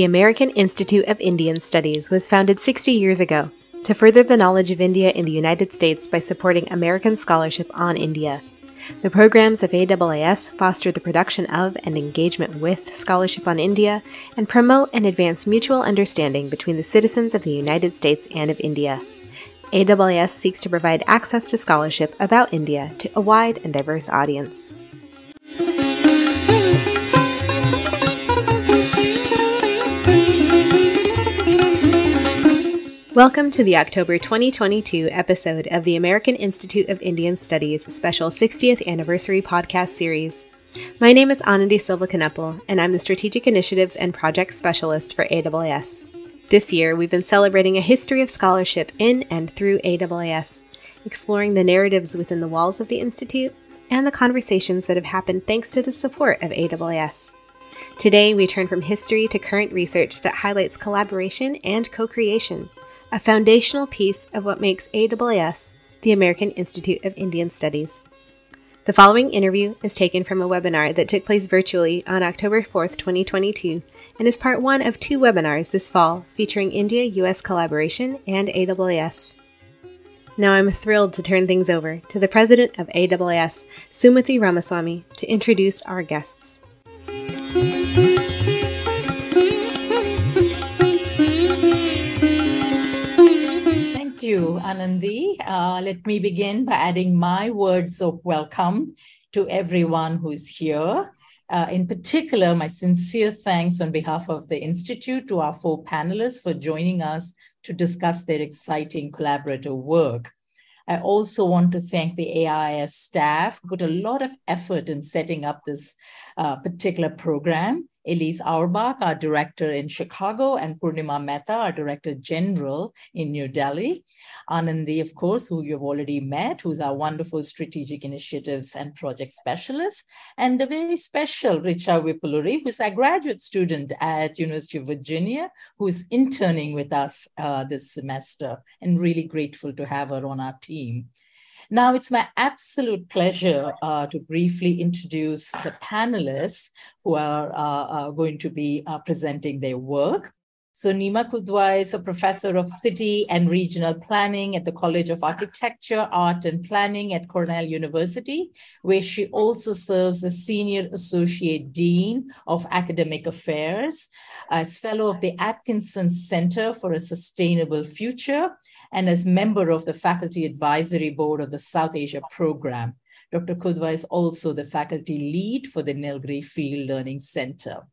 The American Institute of Indian Studies was founded 60 years ago to further the knowledge of India in the United States by supporting American scholarship on India. The programs of AAIS foster the production of and engagement with scholarship on India and promote and advance mutual understanding between the citizens of the United States and of India. AAIS seeks to provide access to scholarship about India to a wide and diverse audience. Welcome to the October 2022 episode of the American Institute of Indian Studies Special 60th Anniversary Podcast Series. My name is Anandi Silva-Kanapal, and I'm the Strategic Initiatives and Projects Specialist for AAIS. This year, we've been celebrating a history of scholarship in and through AAIS, exploring the narratives within the walls of the Institute and the conversations that have happened thanks to the support of AAIS. Today, we turn from history to current research that highlights collaboration and co-creation, a foundational piece of what makes AAIS the American Institute of Indian Studies. The following interview is taken from a webinar that took place virtually on October 4th, 2022, and is part one of two webinars this fall featuring India-US collaboration and AAIS. Now I'm thrilled to turn things over to the president of AAIS, Sumathi Ramaswamy, to introduce our guests. Thank you, Anandi. Let me begin by adding my words of welcome to everyone who's here. In particular, my sincere thanks on behalf of the Institute to our four panelists for joining us to discuss their exciting collaborative work. I also want to thank the AIS staff who put a lot of effort in setting up this particular program. Elise Auerbach, our director in Chicago, and Purnima Mehta, our director general in New Delhi. Anandi, of course, who you've already met, who's our wonderful strategic initiatives and project specialist, and the very special Richa Vipuluri, who's a graduate student at University of Virginia, who's interning with us this semester, and really grateful to have her on our team. Now, it's my absolute pleasure to briefly introduce the panelists who are going to be presenting their work. So Nima Kudva is a professor of city and regional planning at the College of Architecture, Art and Planning at Cornell University, where she also serves as Senior Associate Dean of Academic Affairs, as Fellow of the Atkinson Center for a Sustainable Future, and as member of the Faculty Advisory Board of the South Asia Program. Dr. Kudva is also the faculty lead for the Nilgiri Field Learning Center.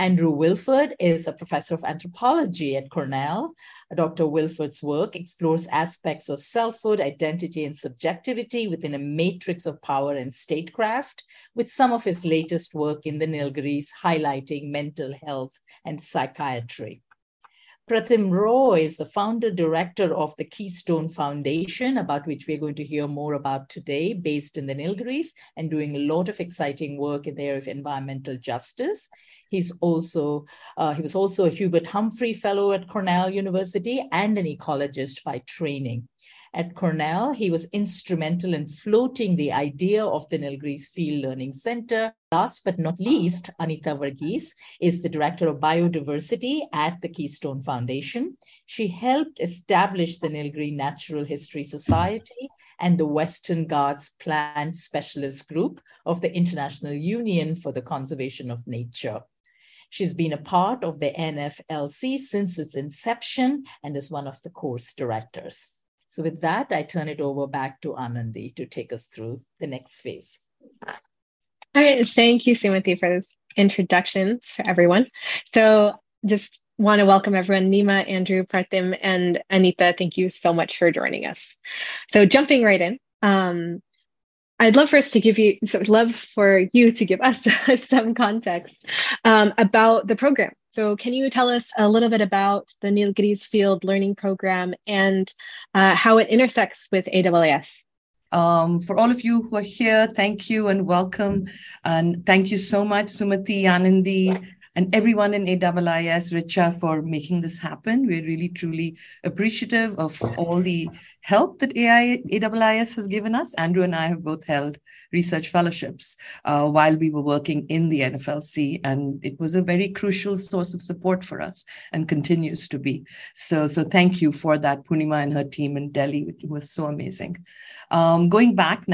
Andrew Willford is a professor of anthropology at Cornell. Dr. Willford's work explores aspects of selfhood, identity, and subjectivity within a matrix of power and statecraft, with some of his latest work in the Nilgiris highlighting mental health and psychiatry. Pratim Roy is the founder director of the Keystone Foundation, about which we're going to hear more about today, based in the Nilgiris and doing a lot of exciting work in the area of environmental justice. He was also a Hubert Humphrey Fellow at Cornell University and an ecologist by training. At Cornell, he was instrumental in floating the idea of the Nilgiris Field Learning Center. Last but not least, Anita Varghese is the director of biodiversity at the Keystone Foundation. She helped establish the Nilgiri Natural History Society and the Western Ghats Plant Specialist Group of the International Union for the Conservation of Nature. She's been a part of the NFLC since its inception and is one of the course directors. So with that, I turn it over back to Anandi to take us through the next phase. All right, thank you, Sumathi, for those introductions for everyone. So just want to welcome everyone, Nima, Andrew, Pratim, and Anita. Thank you so much for joining us. So jumping right in, I'd love for you to give us some context about the program. So can you tell us a little bit about the Nilgiris Field Learning Program and how it intersects with AAIS? For all of you who are here, thank you and welcome. And thank you so much, Sumathi, Anandi, and everyone in AAIS, Richa, for making this happen. We're really, truly appreciative of all the help that AIIS has given us. Andrew and I have both held research fellowships while we were working in the NFLC, and it was a very crucial source of support for us and continues to be. So thank you for that, Purnima and her team in Delhi, which was so amazing. Coming back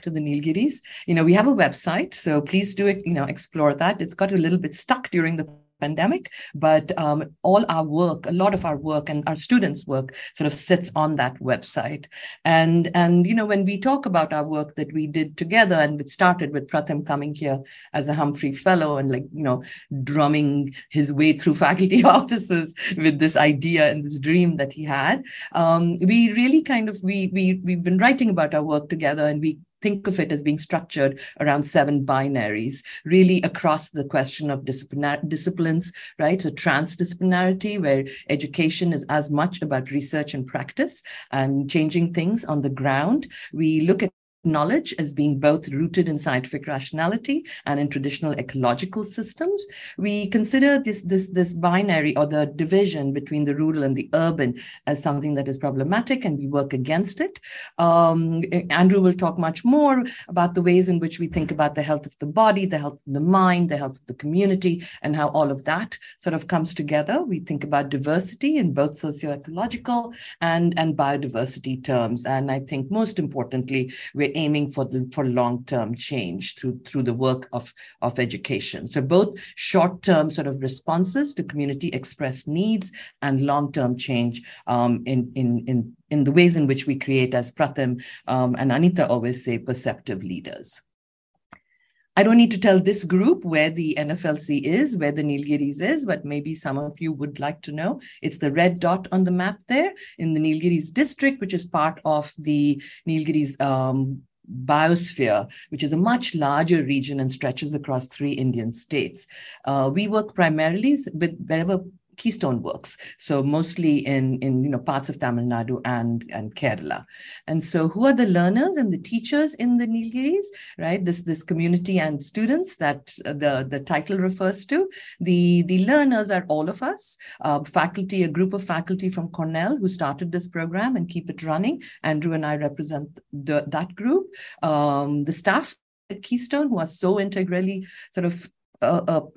to the Nilgiris, we have a website, so please do explore that. It's got a little bit stuck during the pandemic, but a lot of our work and our students' work sort of sits on that website. And when we talk about our work that we did together, and it started with Pratim coming here as a Humphrey Fellow and drumming his way through faculty offices with this idea and this dream that he had, we've been writing about our work together, and we think of it as being structured around 7 binaries, really across the question of disciplines, right? So transdisciplinarity, where education is as much about research and practice and changing things on the ground. We look at knowledge as being both rooted in scientific rationality and in traditional ecological systems. We consider this binary or the division between the rural and the urban as something that is problematic, and we work against it. Andrew will talk much more about the ways in which we think about the health of the body, the health of the mind, the health of the community, and how all of that sort of comes together. We think about diversity in both socio-ecological and biodiversity terms. And I think most importantly, we're aiming for long-term change through the work of education. So both short-term sort of responses to community expressed needs and long-term change in the ways in which we create, as Pratim and Anita always say, perceptive leaders. I don't need to tell this group where the NFLC is, where the Nilgiris is, but maybe some of you would like to know. It's the red dot on the map there in the Nilgiris district, which is part of the Nilgiris Biosphere, which is a much larger region and stretches across 3 Indian states. We work primarily with wherever Keystone works, so mostly in parts of Tamil Nadu and Kerala. And so who are the learners and the teachers in the Nilgiris, right? This community and students that the title refers to. The learners are all of us, faculty, a group of faculty from Cornell who started this program and keep it running. Andrew and I represent that group. The staff at Keystone who are so integrally sort of,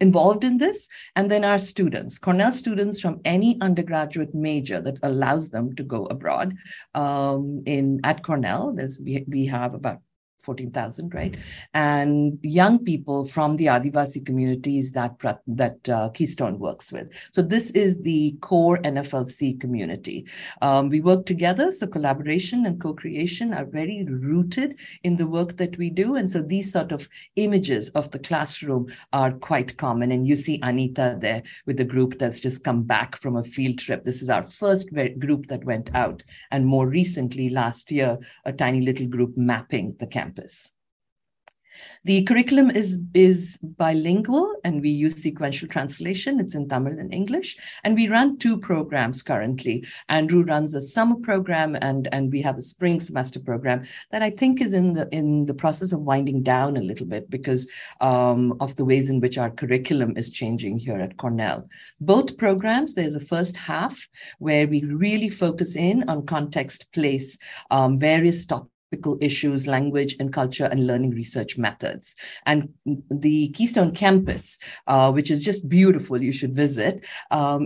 involved in this, and then our students, Cornell students from any undergraduate major that allows them to go abroad. At Cornell, we have about 14,000, right? And young people from the Adivasi communities that Keystone works with. So this is the core NFLC community. We work together, so collaboration and co-creation are very rooted in the work that we do. And so these sort of images of the classroom are quite common. And you see Anita there with the group that's just come back from a field trip. This is our first group that went out. And more recently, last year, a tiny little group mapping the campus. The curriculum is bilingual, and we use sequential translation. It's in Tamil and English, and we run 2 programs currently. Andrew runs a summer program, and we have a spring semester program that I think is in the process of winding down a little bit because of the ways in which our curriculum is changing here at Cornell. Both programs, there's a first half where we really focus in on context, place, various topics, topical issues, language and culture, and learning research methods. And the Keystone campus, which is just beautiful, you should visit,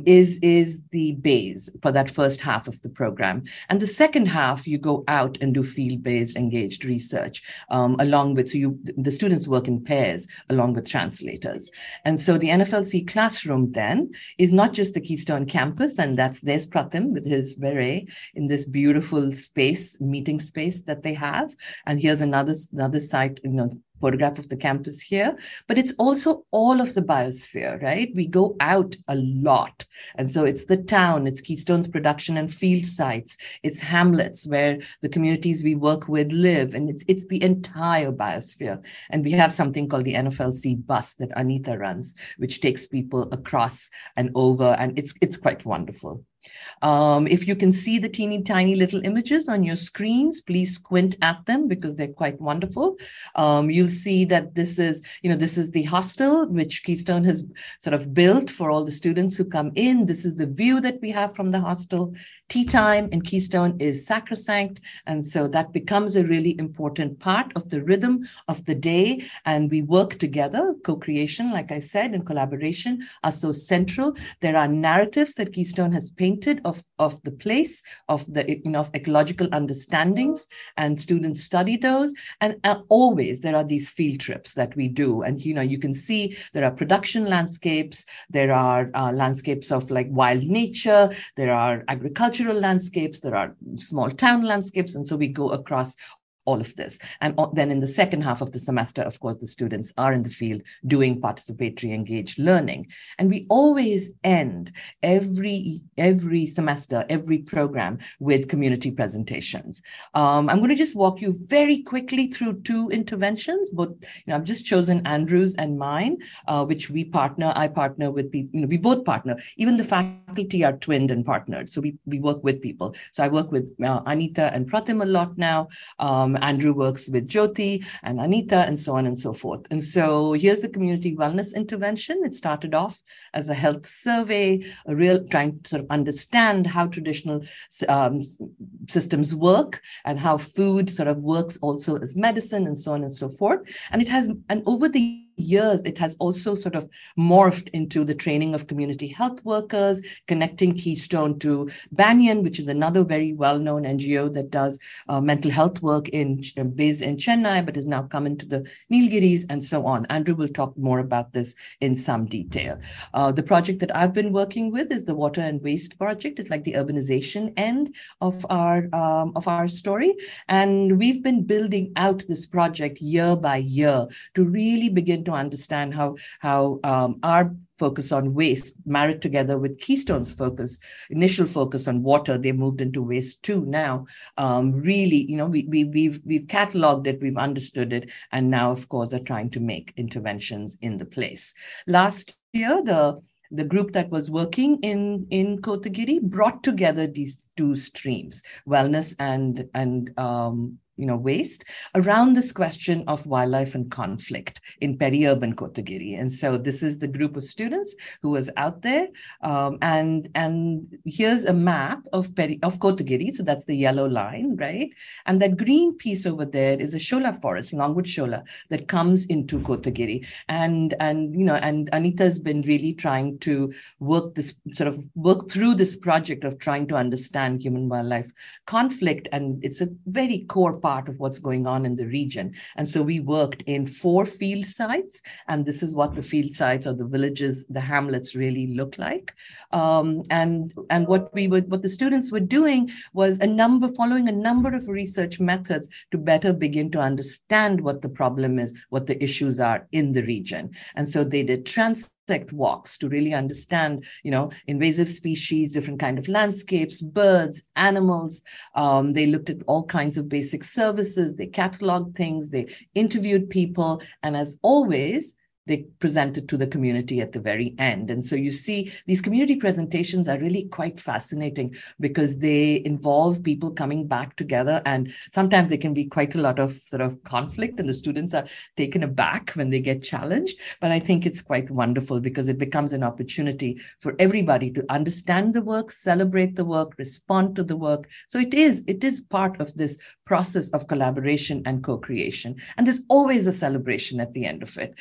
is the base for that first half of the program. And the second half, you go out and do field-based engaged research, the students work in pairs along with translators. And so the NFLC classroom then is not just the Keystone campus, and there's Pratim with his beret in this beautiful space, meeting space that they have, and here's another site, photograph of the campus here, but it's also all of the biosphere, right? We go out a lot. And so it's the town, it's Keystone's production and field sites, it's hamlets where the communities we work with live, and it's the entire biosphere. And we have something called the NFLC bus that Anita runs, which takes people across and over, and it's quite wonderful. If you can see the teeny tiny little images on your screens, please squint at them because they're quite wonderful. You'll see that this is, you know, this is the hostel which Keystone has sort of built for all the students who come in. This is the view that we have from the hostel. Tea time in Keystone is sacrosanct. And so that becomes a really important part of the rhythm of the day. And we work together, co-creation, like I said, and collaboration are so central. There are narratives that Keystone has painted of the place, of ecological understandings, and students study those. And always there are these field trips that we do. And, you know, you can see there are production landscapes, there are landscapes of like wild nature, there are agricultural landscapes, there are small town landscapes. And so we go across all of this. And then in the second half of the semester, of course, the students are in the field doing participatory engaged learning. And we always end every semester, every program with community presentations. I'm going to just walk you very quickly through two interventions, but you know, I've just chosen Andrew's and mine, which I partner with people, you know, we both partner. Even the faculty are twinned and partnered. So we work with people. So I work with Anita and Pratim a lot now. Andrew works with Jyoti and Anita and so on and so forth. And so here's the community wellness intervention. It started off as a health survey, trying to sort of understand how traditional systems work and how food sort of works also as medicine and so on and so forth. And over the years, it has also sort of morphed into the training of community health workers, connecting Keystone to Banyan, which is another very well-known NGO that does mental health work based in Chennai, but is now coming to the Nilgiris and so on. Andrew will talk more about this in some detail. The project that I've been working with is the water and waste project. It's like the urbanization end of our story. And we've been building out this project year by year to really begin to understand how our focus on waste married together with Keystone's initial focus on water. They moved into waste too now. Really, you know, we've cataloged it, we've understood it, and now, of course, are trying to make interventions in the place. Last year, the group that was working in Kotagiri brought together these two streams, wellness and waste, around this question of wildlife and conflict in peri-urban Kotagiri. And so this is the group of students who was out there. And here's a map of Kotagiri. So that's the yellow line, right? And that green piece over there is a shola forest, longwood shola, that comes into Kotagiri. And Anita's been really trying to work through this project of trying to understand human wildlife conflict. And it's a very core part of what's going on in the region. And so we worked in 4 field sites, and this is what the field sites or the villages, the hamlets really look like. And what the students were doing was following a number of research methods to better begin to understand what the problem is, what the issues are in the region. And so they did transect walks to really understand, you know, invasive species, different kind of landscapes, birds, animals. They looked at all kinds of basic services. They cataloged things. They interviewed people, and as always, they presented to the community at the very end. And so you see these community presentations are really quite fascinating because they involve people coming back together, and sometimes there can be quite a lot of sort of conflict and the students are taken aback when they get challenged. But I think it's quite wonderful because it becomes an opportunity for everybody to understand the work, celebrate the work, respond to the work. So it is part of this process of collaboration and co-creation. And there's always a celebration at the end of it.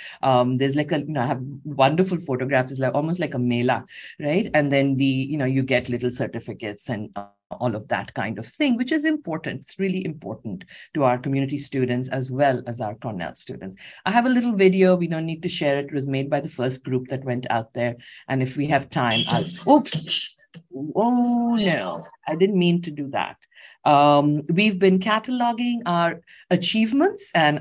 There's like I have wonderful photographs. It's like almost like a mela, right? And then you get little certificates and all of that kind of thing, which is important. It's really important to our community students as well as our Cornell students. I have a little video. We don't need to share it. It was made by the first group that went out there. And if we have time, oops. Oh no, I didn't mean to do that. We've been cataloging our achievements and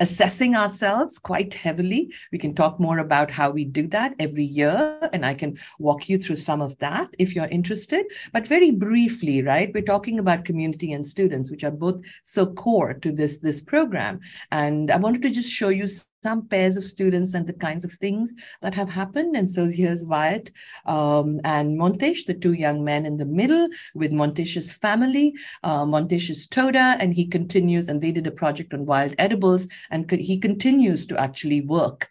assessing ourselves quite heavily. We can talk more about how we do that every year, and I can walk you through some of that if you're interested. But very briefly, right, we're talking about community and students, which are both so core to this program. And I wanted to just show you some pairs of students and the kinds of things that have happened. And so here's Wyatt and Montesh, the two young men in the middle with Montesh's family. Montesh is Toda, and he continues, and they did a project on wild edibles, and he continues to actually work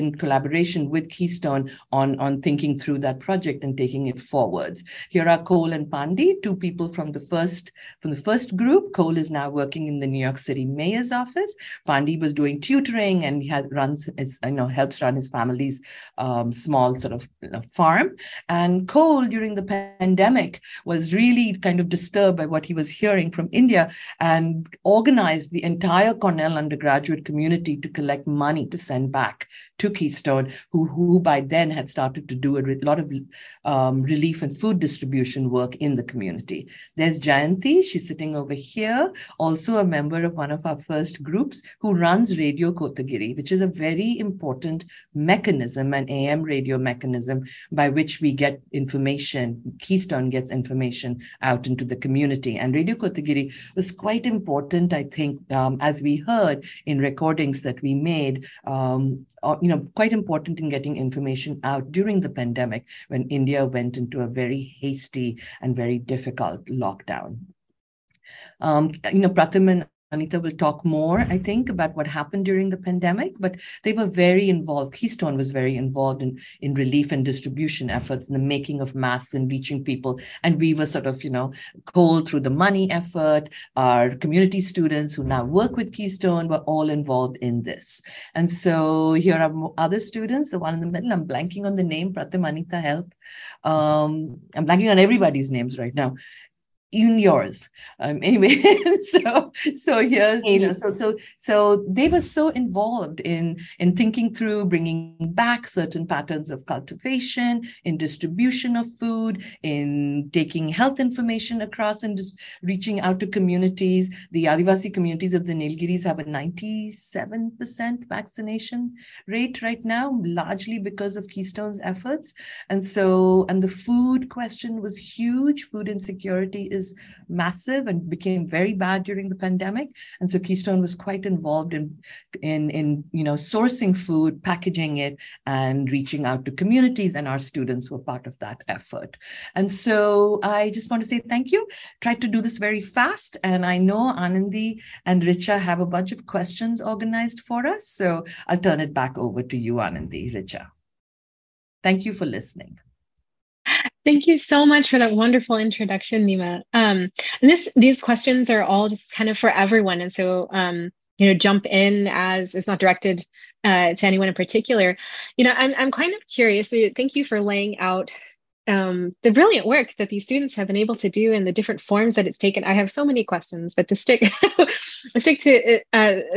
in collaboration with Keystone on thinking through that project and taking it forwards. Here are Cole and Pandey, two people from the first group. Cole is now working in the New York City mayor's office. Pandey was doing tutoring, and he helps run his family's small sort of farm. And Cole, during the pandemic, was really kind of disturbed by what he was hearing from India, and organized the entire Cornell undergraduate community to collect money to send back to Keystone, who by then had started to do a lot of relief and food distribution work in the community. There's Jayanti. She's sitting over here, also a member of one of our first groups, who runs Radio Kotagiri, which is a very important mechanism, an AM radio mechanism, by which we get information, Keystone gets information out into the community. And Radio Kotagiri was quite important, I think, as we heard in recordings that we made, quite important in getting information out during the pandemic when India went into a very hasty and very difficult lockdown. Pratim and Anita will talk more, I think, about what happened during the pandemic, but they were very involved. Keystone was very involved in relief and distribution efforts, in the making of masks and reaching people. And we were sort of, Cole through the money effort, our community students who now work with Keystone were all involved in this. And so here are other students, the one in the middle, I'm blanking on the name, Pratim, Anita, help. I'm blanking on everybody's names right now. Even yours, anyway. so here's so they were so involved in thinking through bringing back certain patterns of cultivation, in distribution of food, in taking health information across, and just reaching out to communities. The Adivasi communities of the Nilgiris have a 97% vaccination rate right now, largely because of Keystone's efforts. And the food question was huge. Food insecurity is massive and became very bad during the pandemic, and so Keystone was quite involved in sourcing food, packaging it, and reaching out to communities, and our students were part of that effort. And so I just want to say thank you. Tried to do this very fast, and I know Anandi and Richa have a bunch of questions organized for us, so I'll turn it back over to you, Anandi, Richa. Thank you for listening. Thank you so much for that wonderful introduction, Nima. And these questions are all just kind of for everyone. And so, jump in as it's not directed to anyone in particular. I'm kind of curious. Thank you for laying out the brilliant work that these students have been able to do and the different forms that it's taken. I have so many questions, but to stick to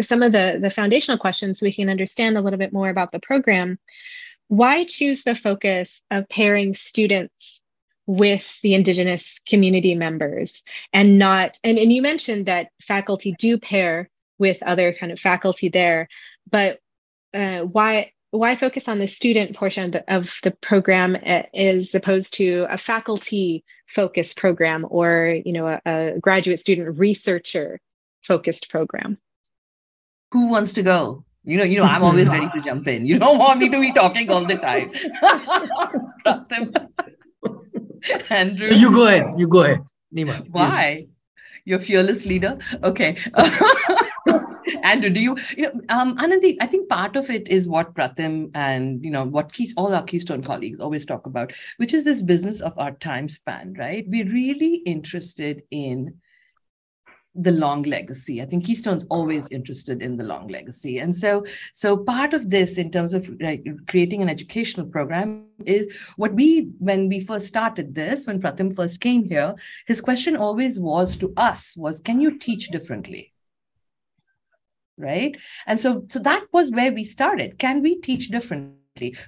some of the foundational questions so we can understand a little bit more about the program. Why choose the focus of pairing students with the Indigenous community members and not, and you mentioned that faculty do pair with other kind of faculty there, but why focus on the student portion of the program as opposed to a faculty focused program or, a graduate student researcher focused program? Who wants to go? I'm always ready to jump in. You don't want me to be talking all the time. Andrew. You go ahead. Nima. Why? Please. Your fearless leader. Okay. Andrew, do you, Anandi, I think part of it is what Pratim and, what all our Keystone colleagues always talk about, which is this business of our time span, right? We're really interested in the long legacy. I think Keystone's always interested in the long legacy. And so part of this in terms of creating an educational program is what when we first started this, when Pratim first came here, his question always was to us, can you teach differently? Right? And so that was where we started. Can we teach differently?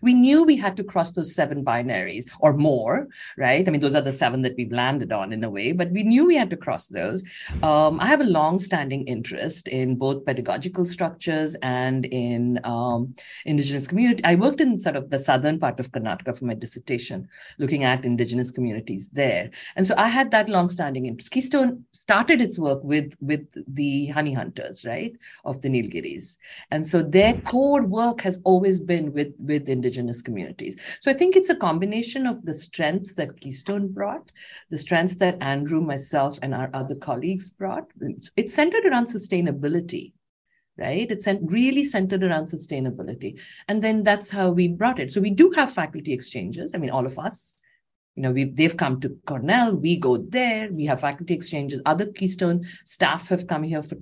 We knew we had to cross those seven binaries or more, right? I mean, those are the seven that we've landed on in a way, but we knew we had to cross those. I have a long-standing interest in both pedagogical structures and in indigenous community. I worked in sort of the southern part of Karnataka for my dissertation, looking at indigenous communities there. And so I had that long-standing interest. Keystone started its work with the honey hunters, right, of the Nilgiris. And so their core work has always been with indigenous communities. So I think it's a combination of the strengths that Keystone brought, the strengths that Andrew, myself, and our other colleagues brought. It's centered around sustainability, right? It's really centered around sustainability. And then that's how we brought it. So we do have faculty exchanges. I mean, all of us, you know, they've come to Cornell, we go there, we have faculty exchanges. Other Keystone staff have come here for,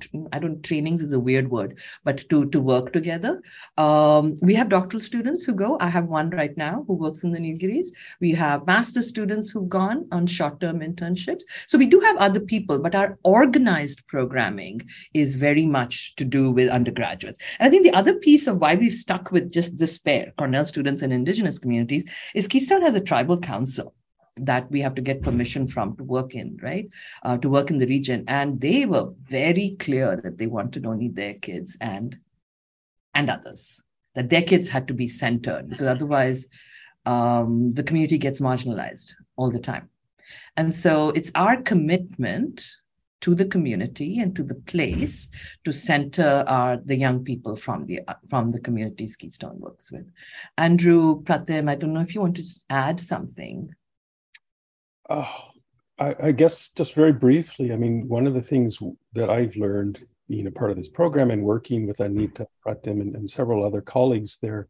trainings is a weird word, but to work together. We have doctoral students who go. I have one right now who works in the Nilgiris. We have master's students who've gone on short-term internships. So we do have other people, but our organized programming is very much to do with undergraduates. And I think the other piece of why we've stuck with just this pair, Cornell students and indigenous communities, is Keystone has a tribal council that we have to get permission from to work in, right? To work in the region. And they were very clear that they wanted only their kids and others, that their kids had to be centered, because otherwise the community gets marginalized all the time. And so it's our commitment to the community and to the place to center the young people from the communities Keystone works with. Andrew, Pratim, I don't know if you want to add something. I guess just very briefly, I mean, one of the things that I've learned being a part of this program and working with Anita, Pratim, and several other colleagues there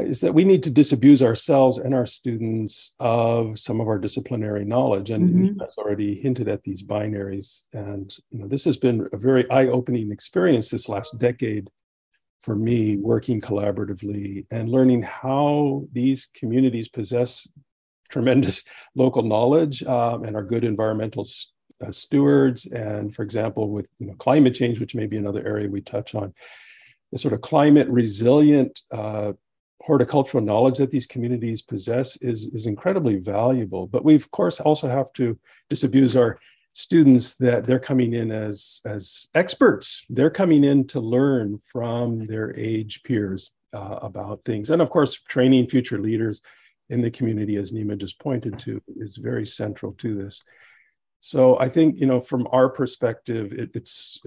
is that we need to disabuse ourselves and our students of some of our disciplinary knowledge. And Anita's already hinted at these binaries. And you know, this has been a very eye-opening experience this last decade for me, working collaboratively and learning how these communities possess tremendous local knowledge and are good environmental stewards. And for example, with climate change, which may be another area we touch on, the sort of climate resilient horticultural knowledge that these communities possess is incredibly valuable. But we, of course, also have to disabuse our students that they're coming in as experts. They're coming in to learn from their age peers about things. And of course, training future leaders in the community, as Nima just pointed to, is very central to this. So I think, from our perspective, it's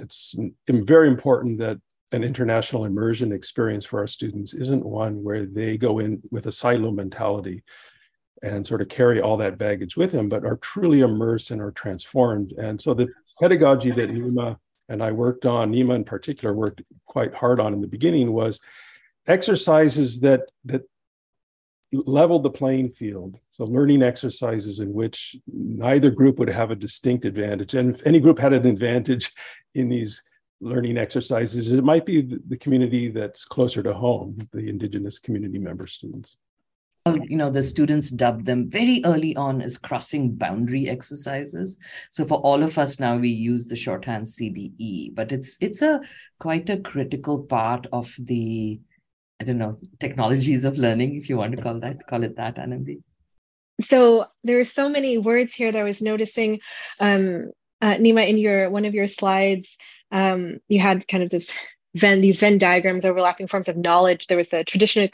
very important that an international immersion experience for our students isn't one where they go in with a silo mentality and sort of carry all that baggage with them, but are truly immersed and are transformed. And so the pedagogy that Nima and I worked on, Nima in particular worked quite hard on in the beginning, was exercises that leveled the playing field. So learning exercises in which neither group would have a distinct advantage. And if any group had an advantage in these learning exercises, it might be the community that's closer to home, the indigenous community member students. The students dubbed them very early on as crossing boundary exercises. So for all of us now, we use the shorthand CBE, but it's a quite a critical part of the technologies of learning, if you want to call it that, Anandi. So there are so many words here that I was noticing. Nima, in one of your slides, you had kind of these Venn diagrams, overlapping forms of knowledge. There was the traditional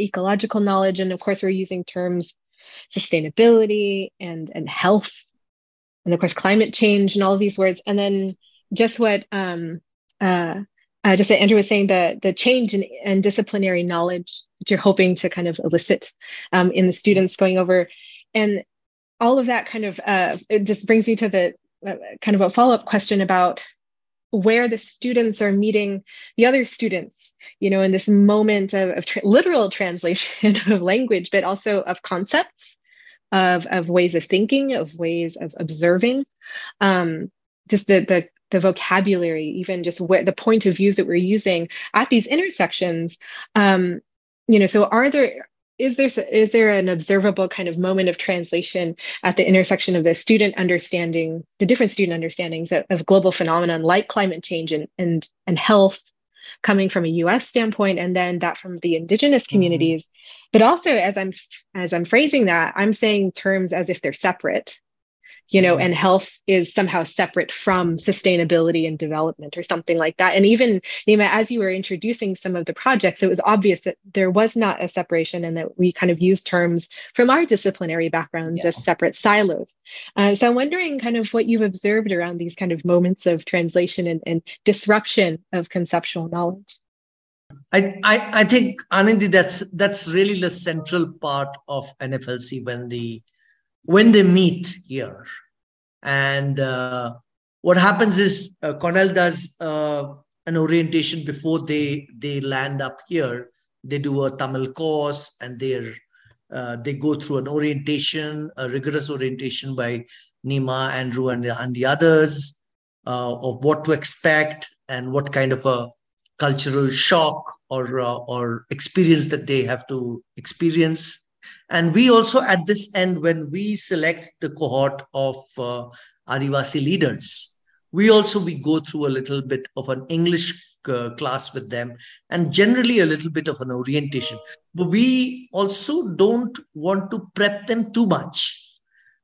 ecological knowledge, and of course, we're using terms sustainability and health, and of course, climate change, and all of these words. And then just what just what Andrew was saying, the change in disciplinary knowledge that you're hoping to kind of elicit in the students going over. And all of that kind of, it just brings me to the kind of a follow-up question about where the students are meeting the other students, in this moment of literal translation of language, but also of concepts, of ways of thinking, of ways of observing, just the vocabulary, even just what the point of views that we're using at these intersections, so is there an observable kind of moment of translation at the intersection of the student understanding, the different student understandings of global phenomenon like climate change and health coming from a US standpoint, and then that from the indigenous communities. Mm-hmm. But also, as I'm phrasing that, I'm saying terms as if they're separate, you know, and health is somehow separate from sustainability and development or something like that. And even, Nima, as you were introducing some of the projects, it was obvious that there was not a separation and that we kind of used terms from our disciplinary backgrounds as separate silos. So I'm wondering kind of what you've observed around these kind of moments of translation and disruption of conceptual knowledge. I think, Anandi, that's really the central part of NFLC when they meet here. And what happens is Cornell does an orientation before they land up here. They do a Tamil course, and they go through an orientation, a rigorous orientation by Nima, Andrew, and the others of what to expect and what kind of a cultural shock or experience that they have to experience. And we also, at this end, when we select the cohort of Adivasi leaders, we go through a little bit of an English class with them, and generally a little bit of an orientation. But we also don't want to prep them too much,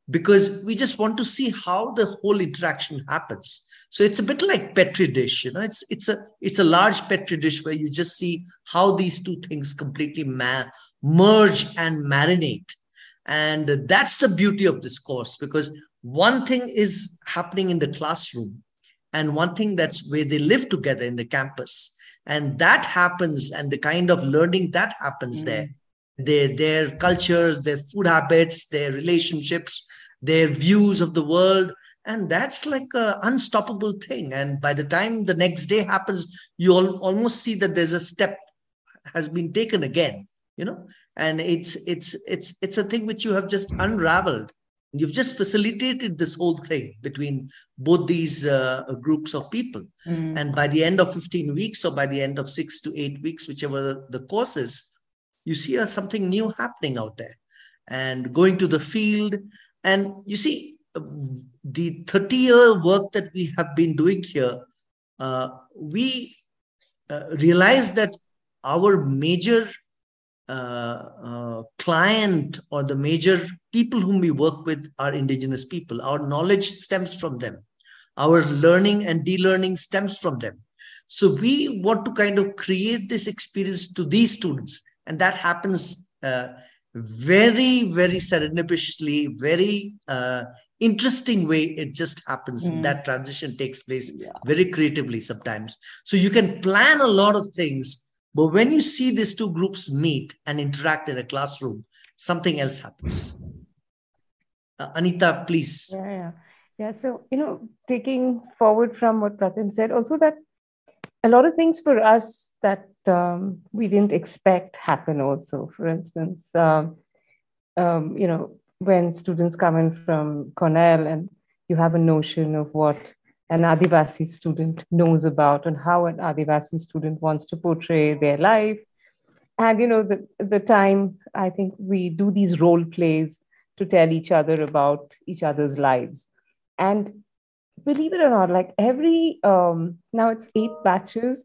because we just want to see how the whole interaction happens. So it's a bit like Petri dish, you know, it's a large Petri dish where you just see how these two things completely merge and marinate. And that's the beauty of this course, because one thing is happening in the classroom and one thing that's where they live together in the campus. And that happens, and the kind of learning that happens there, their cultures, their food habits, their relationships, their views of the world. And that's like an unstoppable thing. And by the time the next day happens, you almost see that there's a step has been taken again, you know, and it's a thing which you have just unraveled. You've just facilitated this whole thing between both these groups of people. Mm-hmm. And by the end of 15 weeks or by the end of 6 to 8 weeks, whichever the course is, you see something new happening out there and going to the field. And you see, the 30-year work that we have been doing here, we realized that our major client or the major people whom we work with are indigenous people. Our knowledge stems from them. Our learning and de-learning stems from them. So we want to kind of create this experience to these students. And that happens very, very serendipitously, very interesting way. It just happens. Mm. That transition takes place very creatively sometimes. So you can plan a lot of things, but when you see these two groups meet and interact in a classroom, something else happens. Anita, please. Yeah. So, you know, taking forward from what Pratim said, also that a lot of things for us that we didn't expect happen also. For instance, you know, when students come in from Cornell and you have a notion of what an Adivasi student knows about and how an Adivasi student wants to portray their life. And, you know, the time, I think we do these role plays to tell each other about each other's lives. And believe it or not, like every, now it's 8 batches.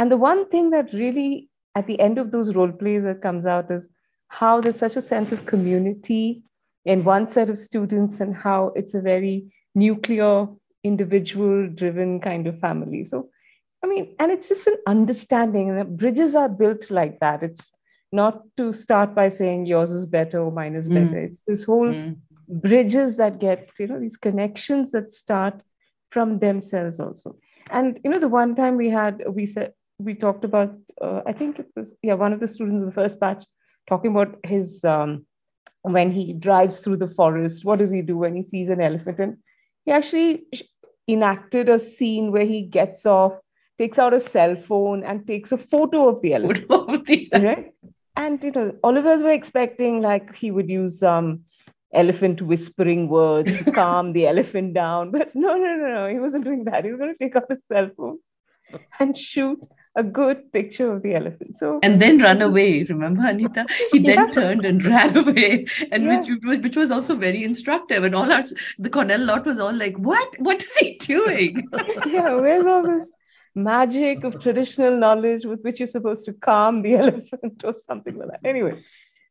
And the one thing that really at the end of those role plays that comes out is how there's such a sense of community in one set of students, and how it's a very nuclear, individual-driven kind of family. So, I mean, and it's just an understanding that bridges are built like that. It's not to start by saying yours is better or mine is better. It's this whole bridges that get, you know, these connections that start from themselves also. And, you know, the one time we talked about, I think it was, one of the students in the first batch talking about his, when he drives through the forest, what does he do when he sees an elephant? And he actually enacted a scene where he gets off, takes out a cell phone and takes a photo of the elephant. Right? And, you know, all of us were expecting like he would use elephant whispering words to calm the elephant down. But no, he wasn't doing that. He was going to take out a cell phone and shoot a good picture of the elephant. So, and then run away, remember, Anita? He then turned and ran away, and which was also very instructive. And all the Cornell lot was all like, what is he doing? Where's all this magic of traditional knowledge with which you're supposed to calm the elephant or something like that. Anyway,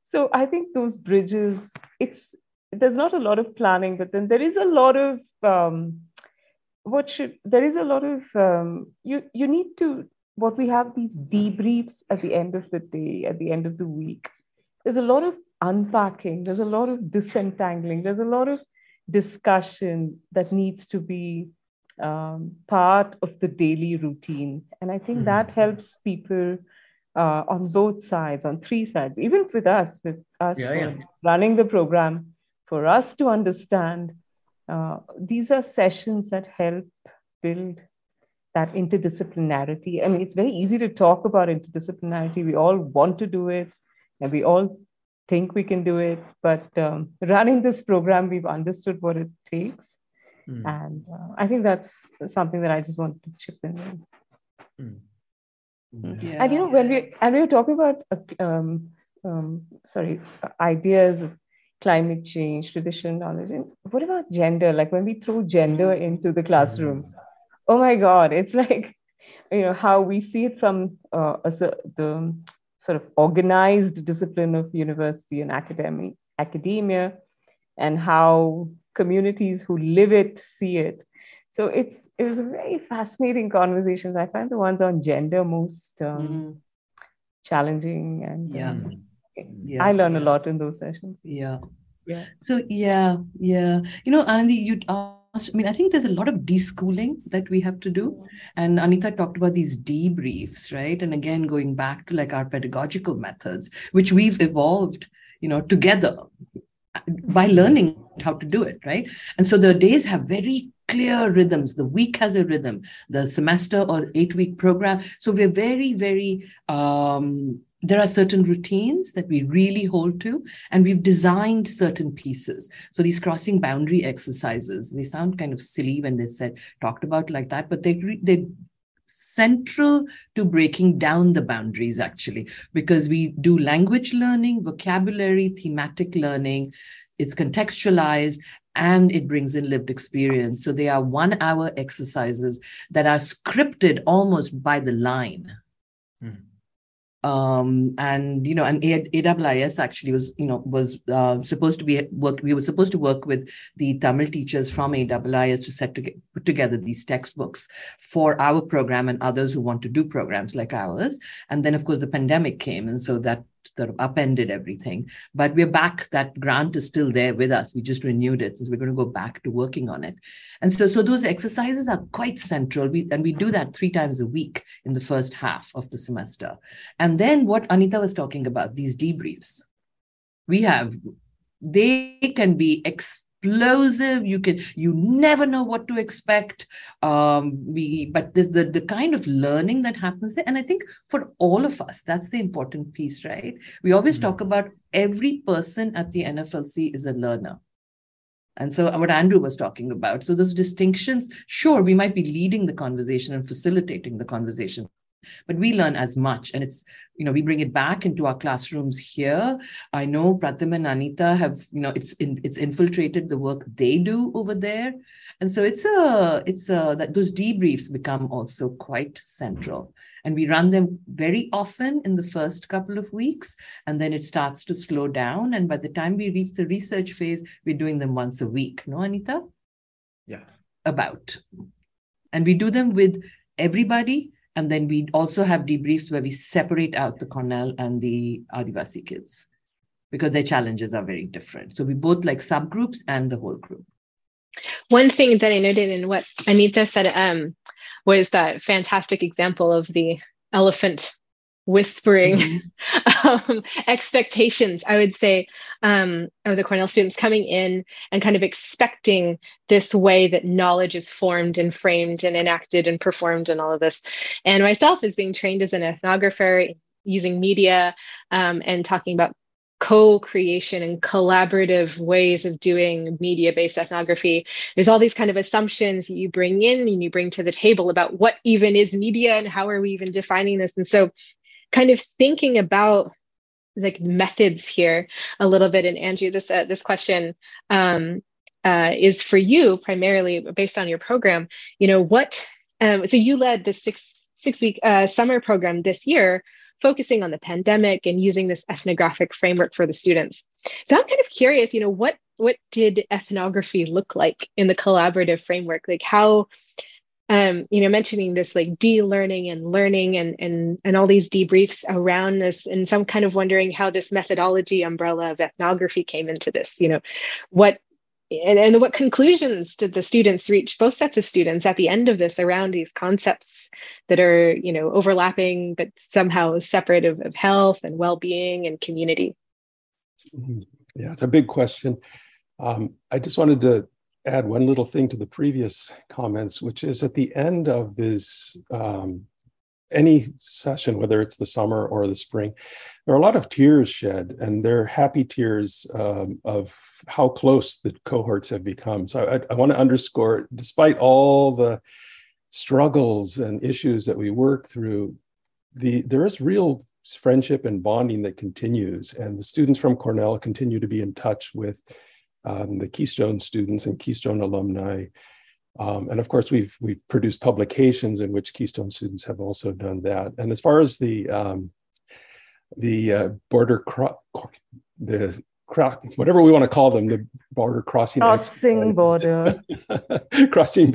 so I think those bridges, there's not a lot of planning, but then there is a lot of, you need to, what we have these debriefs at the end of the day, at the end of the week. There's a lot of unpacking, there's a lot of disentangling, there's a lot of discussion that needs to be part of the daily routine. And I think that helps people on both sides, on three sides, even with us running the program, for us to understand these are sessions that help build that interdisciplinarity. I mean, it's very easy to talk about interdisciplinarity. We all want to do it and we all think we can do it, but running this program, we've understood what it takes. Mm. And I think that's something that I just wanted to chip in. Mm. Yeah. And you know, when we were talking about, ideas of climate change, traditional knowledge, and what about gender? Like when we throw gender into the classroom, oh my God, it's like, you know, how we see it from the sort of organized discipline of university and academia, and how communities who live it see it. So it was a very fascinating conversation. I find the ones on gender most challenging, and I learn a lot in those sessions. You know, Anandi, you asked, I mean, I think there's a lot of de-schooling that we have to do. And Anita talked about these debriefs, right? And again, going back to like our pedagogical methods, which we've evolved, you know, together by learning how to do it, right? And so the days have very clear rhythms. The week has a rhythm, the semester or 8-week program. So we're very, very, there are certain routines that we really hold to, and we've designed certain pieces. So these crossing boundary exercises, they sound kind of silly when they're talked about like that, but they're central to breaking down the boundaries, actually, because we do language learning, vocabulary, thematic learning, it's contextualized, and it brings in lived experience. So they are 1-hour exercises that are scripted almost by the line. Mm. And AIIS actually was supposed to be work. We were supposed to work with the Tamil teachers from AIIS to put together these textbooks for our program and others who want to do programs like ours. And then, of course, the pandemic came, and so that sort of upended everything. But we're back. That grant is still there with us. We just renewed it, so we're going to go back to working on it. And so those exercises are quite central. We do that 3 times a week in the first half of the semester. And then what Anita was talking about, these debriefs, they can be explosive. You never know what to expect. But there's the kind of learning that happens there. And I think for all of us, that's the important piece, right? We always talk about every person at the NFLC is a learner. And so what Andrew was talking about. So those distinctions, sure, we might be leading the conversation and facilitating the conversation, but we learn as much. And it's, you know, we bring it back into our classrooms here. I know Pratim and Anita have, you know, it's infiltrated the work they do over there. And so that those debriefs become also quite central. And we run them very often in the first couple of weeks, and then it starts to slow down. And by the time we reach the research phase, we're doing them once a week. No, Anita? Yeah. About. And we do them with everybody. And then we also have debriefs where we separate out the Cornell and the Adivasi kids because their challenges are very different. So we both like subgroups and the whole group. One thing that I noted in what Anita said was that fantastic example of the elephant whispering expectations, I would say, of the Cornell students coming in and kind of expecting this way that knowledge is formed and framed and enacted and performed and all of this. And myself as being trained as an ethnographer using media and talking about co-creation and collaborative ways of doing media-based ethnography. There's all these kind of assumptions you bring in and you bring to the table about what even is media and how are we even defining this. And so kind of thinking about like methods here a little bit. And Andrew, this question is for you primarily based on your program. You know, so you led the 6 six-week summer program this year, focusing on the pandemic and using this ethnographic framework for the students. So I'm kind of curious, you know, what did ethnography look like in the collaborative framework? Like how, you know, mentioning this like de-learning and learning and all these debriefs around this, and so I'm kind of wondering how this methodology umbrella of ethnography came into this, you know, what conclusions did the students reach, both sets of students at the end of this around these concepts that are, you know, overlapping, but somehow separate of health and well-being and community? Yeah, it's a big question. I just wanted to add one little thing to the previous comments, which is at the end of this, any session, whether it's the summer or the spring, there are a lot of tears shed, and they're happy tears of how close the cohorts have become. So I want to underscore, despite all the struggles and issues that we work through, there is real friendship and bonding that continues. And the students from Cornell continue to be in touch with the Keystone students and Keystone alumni. And of course, we've produced publications in which Keystone students have also done that. And as far as the crossing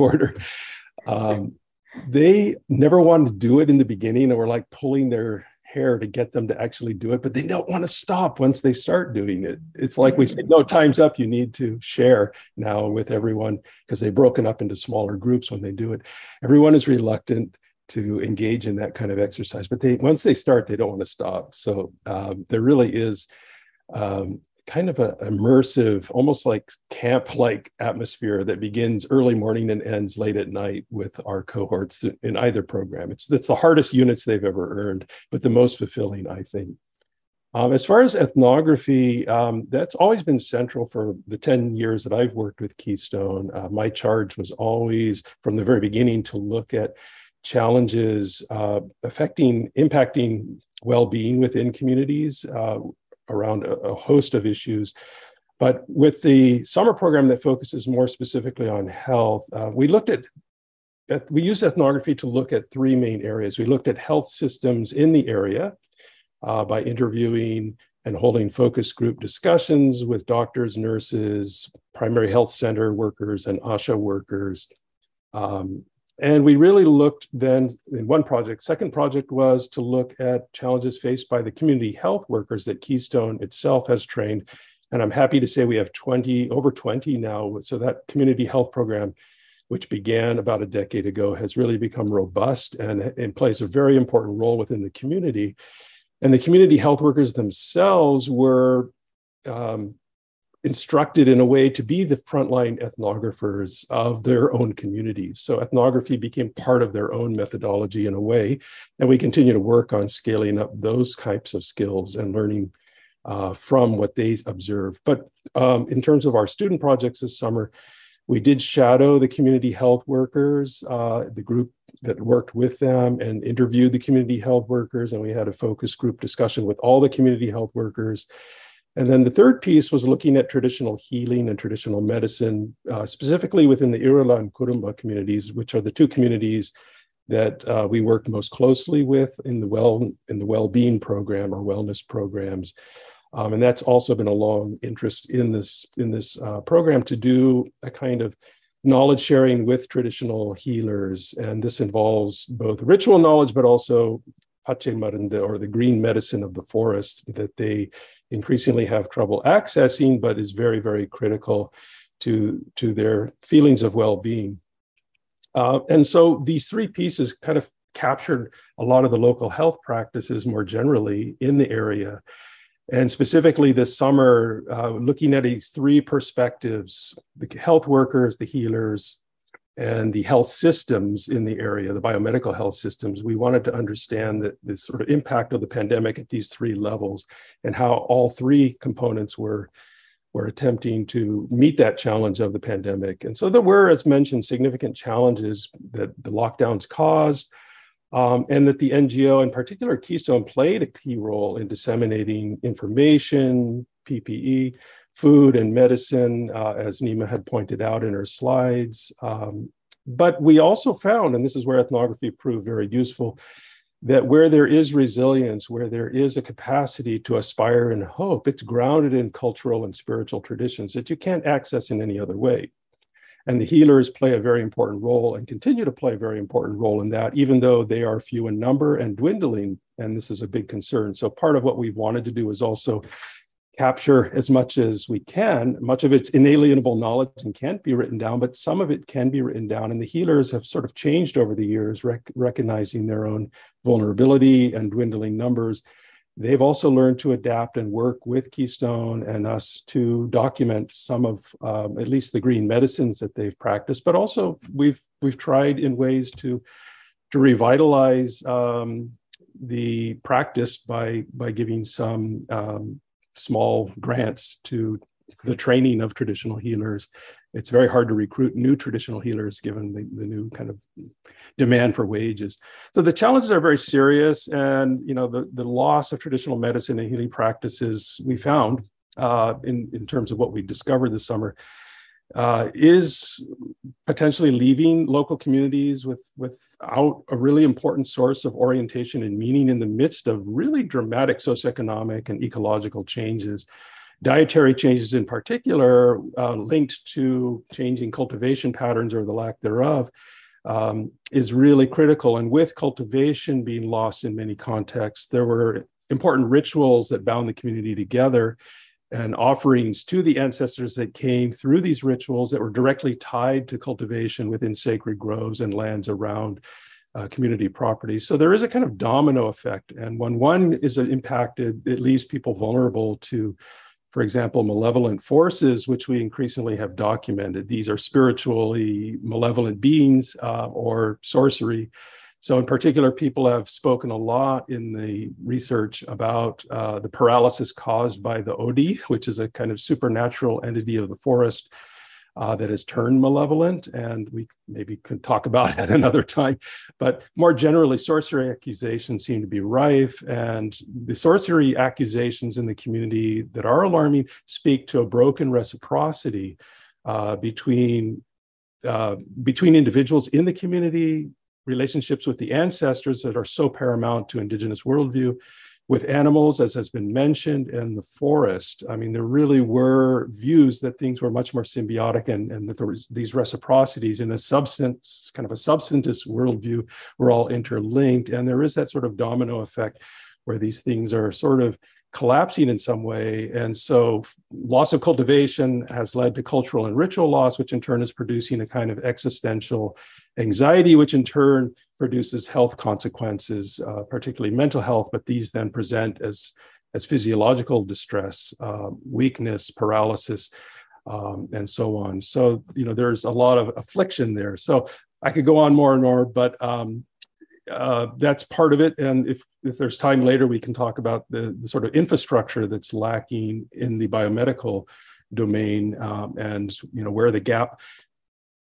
border, they never wanted to do it in the beginning, and we're like pulling their hair to get them to actually do it, but they don't want to stop once they start doing it. It's like we said, no, time's up, you need to share now with everyone, because they've broken up into smaller groups when they do it. Everyone is reluctant to engage in that kind of exercise, but once they start, they don't want to stop. So there really is kind of an immersive, almost like camp-like atmosphere that begins early morning and ends late at night with our cohorts in either program. It's the hardest units they've ever earned, but the most fulfilling, I think. As far as ethnography, that's always been central for the 10 years that I've worked with Keystone. My charge was always, from the very beginning, to look at challenges impacting well-being within communities, around a host of issues. But with the summer program that focuses more specifically on health, we used ethnography to look at three main areas. We looked at health systems in the area by interviewing and holding focus group discussions with doctors, nurses, primary health center workers, and ASHA workers. And we really looked then in one project. Second project was to look at challenges faced by the community health workers that Keystone itself has trained. And I'm happy to say we have over 20 now. So that community health program, which began about a decade ago, has really become robust and plays a very important role within the community. And the community health workers themselves were instructed in a way to be the frontline ethnographers of their own communities. So ethnography became part of their own methodology in a way, and we continue to work on scaling up those types of skills and learning from what they observe. But in terms of our student projects this summer, we did shadow the community health workers, the group that worked with them, and interviewed the community health workers, and we had a focus group discussion with all the community health workers. And then the third piece was looking at traditional healing and traditional medicine, specifically within the Irula and Kurumba communities, which are the two communities that we worked most closely with in the well-being program or wellness programs. And that's also been a long interest in this program, to do a kind of knowledge sharing with traditional healers. And this involves both ritual knowledge, but also pachemaranda, or the green medicine of the forest, that they increasingly have trouble accessing, but is very, very critical to their feelings of well-being. And so these three pieces kind of captured a lot of the local health practices more generally in the area. And specifically this summer, looking at these three perspectives, the health workers, the healers, and the health systems in the area, the biomedical health systems, we wanted to understand that this sort of impact of the pandemic at these three levels, and how all three components were attempting to meet that challenge of the pandemic. And so there were, as mentioned, significant challenges that the lockdowns caused, and that the NGO, in particular Keystone, played a key role in disseminating information, PPE, food and medicine, as Nima had pointed out in her slides, But we also found, and this is where ethnography proved very useful, that where there is resilience, where there is a capacity to aspire and hope, it's grounded in cultural and spiritual traditions that you can't access in any other way. And the healers play a very important role and continue to play a very important role in that, even though they are few in number and dwindling, and this is a big concern. So part of what we've wanted to do is also capture as much as we can. Much of it's inalienable knowledge and can't be written down, but some of it can be written down. And the healers have sort of changed over the years, recognizing their own vulnerability and dwindling numbers. They've also learned to adapt and work with Keystone and us to document some of at least the green medicines that they've practiced, but also we've tried in ways to revitalize the practice by giving some small grants to the training of traditional healers. It's very hard to recruit new traditional healers given the new kind of demand for wages. So the challenges are very serious, and you know the loss of traditional medicine and healing practices we found in terms of what we discovered this summer is potentially leaving local communities without a really important source of orientation and meaning in the midst of really dramatic socioeconomic and ecological changes. Dietary changes in particular linked to changing cultivation patterns or the lack thereof is really critical. And with cultivation being lost in many contexts, there were important rituals that bound the community together and offerings to the ancestors that came through these rituals that were directly tied to cultivation within sacred groves and lands around community property. So there is a kind of domino effect. And when one is impacted, it leaves people vulnerable to, for example, malevolent forces, which we increasingly have documented. These are spiritually malevolent beings or sorcery. So in particular, people have spoken a lot in the research about the paralysis caused by the Odi, which is a kind of supernatural entity of the forest that has turned malevolent, and we maybe could talk about that another time. But more generally, sorcery accusations seem to be rife, and the sorcery accusations in the community that are alarming speak to a broken reciprocity between individuals in the community, relationships with the ancestors that are so paramount to indigenous worldview, with animals, as has been mentioned, and the forest. I mean, there really were views that things were much more symbiotic and that there was these reciprocities in a substance, kind of a substantist worldview, were all interlinked. And there is that sort of domino effect where these things are sort of collapsing in some way. And so loss of cultivation has led to cultural and ritual loss, which in turn is producing a kind of existential anxiety, which in turn produces health consequences, particularly mental health, but these then present as physiological distress, weakness, paralysis, and so on. So, you know, there's a lot of affliction there. So I could go on more and more, but that's part of it. And if there's time later, we can talk about the sort of infrastructure that's lacking in the biomedical domain and, you know, where the gap.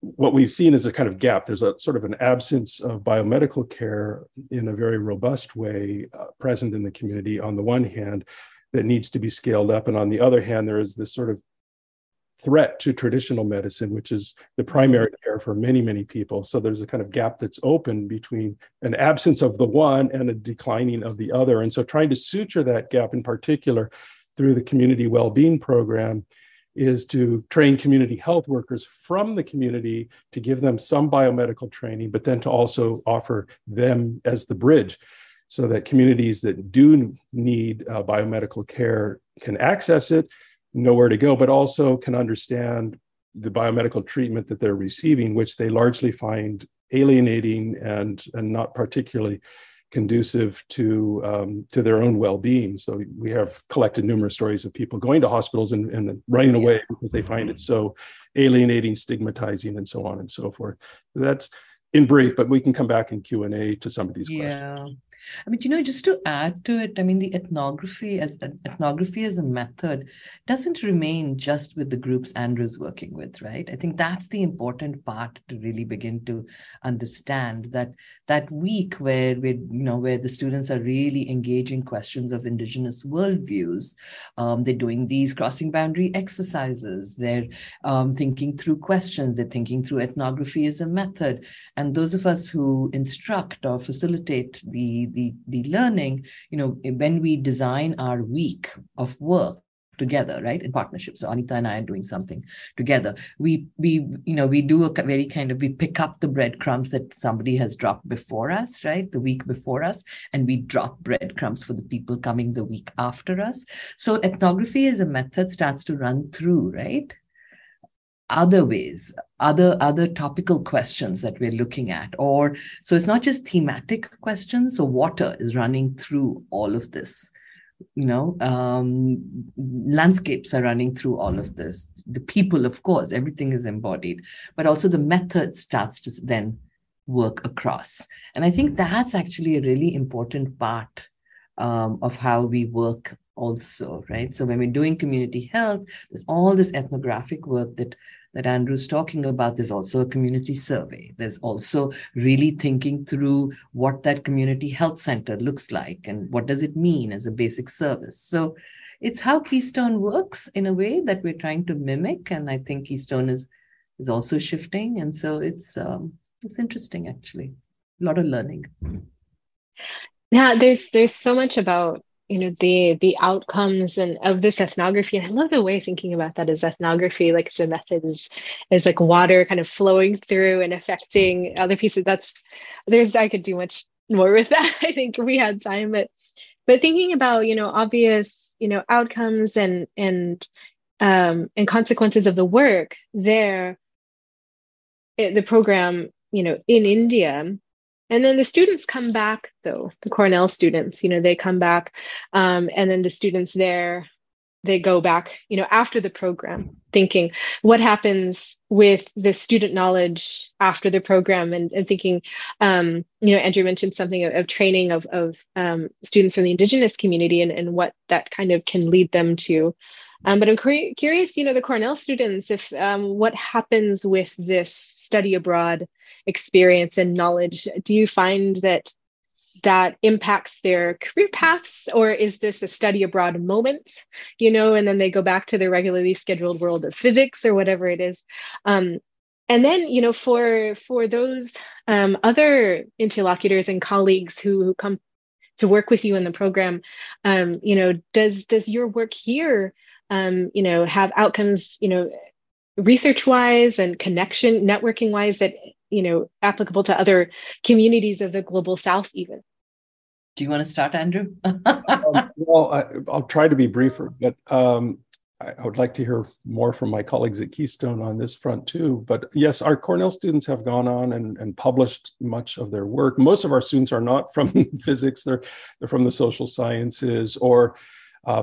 What we've seen is a kind of gap. There's a sort of an absence of biomedical care in a very robust way present in the community on the one hand that needs to be scaled up. And on the other hand, there is this sort of threat to traditional medicine, which is the primary care for many, many people. So there's a kind of gap that's open between an absence of the one and a declining of the other. And so trying to suture that gap in particular through the community well-being program is to train community health workers from the community to give them some biomedical training, but then to also offer them as the bridge so that communities that do need biomedical care can access it, know where to go, but also can understand the biomedical treatment that they're receiving, which they largely find alienating and not particularly conducive to their own well-being. So we have collected numerous stories of people going to hospitals and running away because they find it so alienating, stigmatizing, and so on and so forth. That's in brief, but we can come back in Q&A to some of these questions. I mean, you know, just to add to it, I mean, the ethnography as a method doesn't remain just with the groups Andrew's working with, right? I think that's the important part to really begin to understand, that that week where we, you know, where the students are really engaging questions of indigenous worldviews, they're doing these crossing boundary exercises, they're thinking through questions, they're thinking through ethnography as a method, and those of us who instruct or facilitate the learning, you know, when we design our week of work together, right, in partnership. So Anita and I are doing something together. We do a very kind of, we pick up the breadcrumbs that somebody has dropped before us, right, the week before us, and we drop breadcrumbs for the people coming the week after us. So ethnography as a method starts to run through, right, other ways, other topical questions that we're looking at. Or so it's not just thematic questions. So water is running through all of this, you know, landscapes are running through all of this, the people, of course, everything is embodied, but also the method starts to then work across. And I think that's actually a really important part of how we work also, right? So when we're doing community health, there's all this ethnographic work that Andrew's talking about. There's also a community survey. There's also really thinking through what that community health center looks like and what does it mean as a basic service. So it's how Keystone works in a way that we're trying to mimic. And I think Keystone is also shifting. And so it's interesting, actually, a lot of learning. Now, there's so much about, you know, the outcomes and of this ethnography. And I love the way thinking about that as ethnography, like the method is like water kind of flowing through and affecting other pieces. I could do much more with that. I think we had time, but thinking about, you know, obvious, you know, outcomes and consequences of the work there, the program, you know, in India. And then the students come back, though, the Cornell students, you know, they come back, and then the students there, they go back, you know, after the program, thinking what happens with the student knowledge after the program, and thinking, you know, Andrew mentioned something of training of students from the indigenous community and what that kind of can lead them to. But I'm curious, you know, the Cornell students, if what happens with this study abroad experience and knowledge? Do you find that impacts their career paths, or is this a study abroad moment, you know, and then they go back to their regularly scheduled world of physics or whatever it is? And then, you know, for those other interlocutors and colleagues who come to work with you in the program, you know, does your work here, you know, have outcomes, you know, research-wise and connection, networking-wise, that, you know, applicable to other communities of the global South even? Do you want to start, Andrew? Well, I'll try to be briefer, but I would like to hear more from my colleagues at Keystone on this front too. But yes, our Cornell students have gone on and published much of their work. Most of our students are not from physics, they're from the social sciences or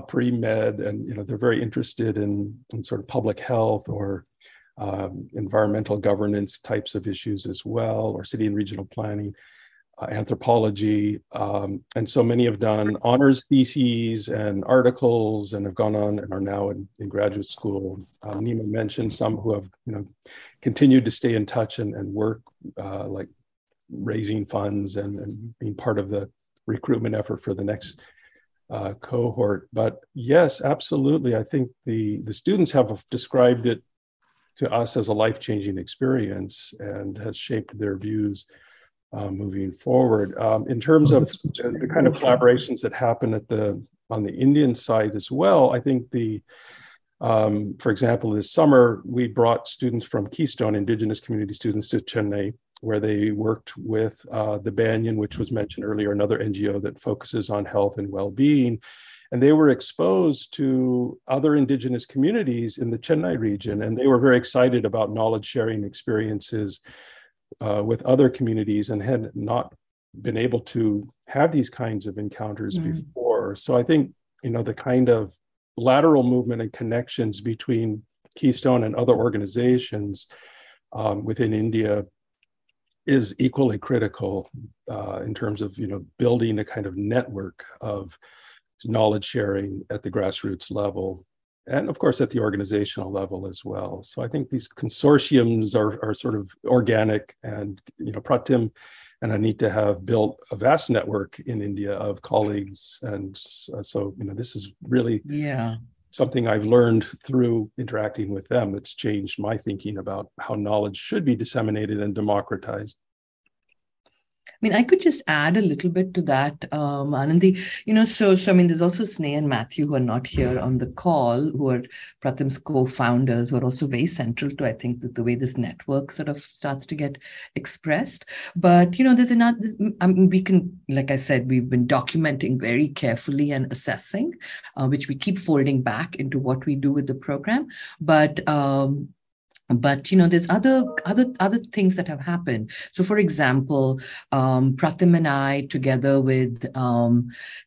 pre-med, and, you know, they're very interested in sort of public health or environmental governance types of issues as well, or city and regional planning, anthropology. And so many have done honors theses and articles and have gone on and are now in graduate school. Nima mentioned some who have, you know, continued to stay in touch and work, like raising funds and being part of the recruitment effort for the next cohort. But yes, absolutely. I think the students have described it to us as a life-changing experience and has shaped their views moving forward. In terms of the kind of collaborations that happen on the Indian side as well, I think for example, this summer, we brought students from Keystone, indigenous community students, to Chennai, where they worked with the Banyan, which was mentioned earlier, another NGO that focuses on health and well-being. And they were exposed to other indigenous communities in the Chennai region, and they were very excited about knowledge sharing experiences with other communities, and had not been able to have these kinds of encounters before. So I think, you know, the kind of lateral movement and connections between Keystone and other organizations within India is equally critical in terms of, building a kind of network of knowledge sharing at the grassroots level, and of course at the organizational level as well. So I think these consortiums are sort of organic, and, Pratim and Anita have built a vast network in India of colleagues. And so, this is really something I've learned through interacting with them that's changed my thinking about how knowledge should be disseminated and democratized. I mean, I could just add a little bit to that, Anandi. So I mean, there's also Sneh and Matthew who are not here on the call, who are Pratim's co-founders, who are also very central to, I think, the way this network sort of starts to get expressed. But, there's another, I mean, we can, like I said, we've been documenting very carefully and assessing, which we keep folding back into what we do with the program. But there's other things that have happened. So, for example, Pratim and I, together with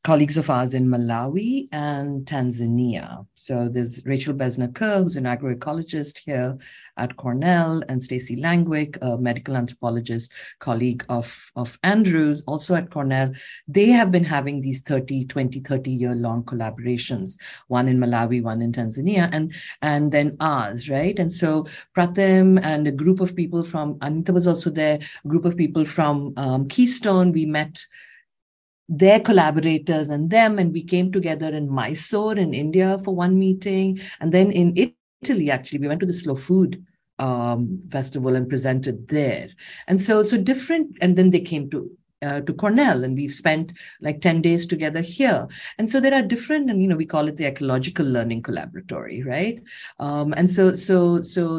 colleagues of ours in Malawi and Tanzania. So there's Rachel Besner-Kerr, who's an agroecologist here at Cornell, and Stacey Langwick, a medical anthropologist, colleague of Andrew's, also at Cornell. They have been having these 30-year-long collaborations, one in Malawi, one in Tanzania, and then ours, right? And so Pratim and a group of people from, Anita was also there, a group of people from Keystone, we met their collaborators and them, and we came together in Mysore in India for one meeting. And then in Italy, actually, we went to the Slow Food Festival and presented there. And so different, and then they came to Cornell, and we've spent like 10 days together here. And so there are different, and we call it the ecological learning collaboratory, right? And so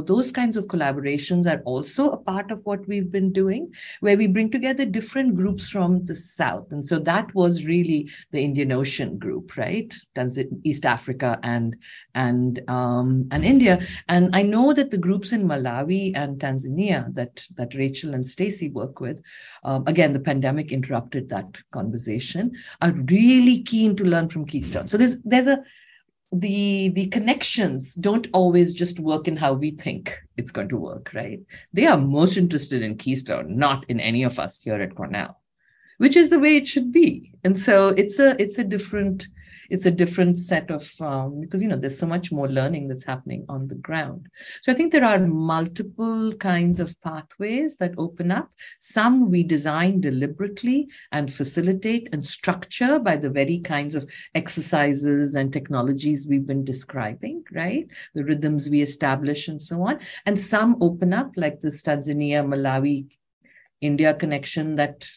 those kinds of collaborations are also a part of what we've been doing, where we bring together different groups from the South. And so that was really the Indian Ocean group, right? East Africa and India. And I know that the groups in Malawi and Tanzania that Rachel and Stacey work with, again, the pandemic interrupted that conversation, are really keen to learn from Keystone. So the connections don't always just work in how we think it's going to work, right? They are most interested in Keystone, not in any of us here at Cornell, which is the way it should be. And so it's a different set of, because, there's so much more learning that's happening on the ground. So I think there are multiple kinds of pathways that open up. Some we design deliberately and facilitate and structure by the very kinds of exercises and technologies we've been describing, right? The rhythms we establish and so on. And some open up, like this Tanzania, Malawi, India connection that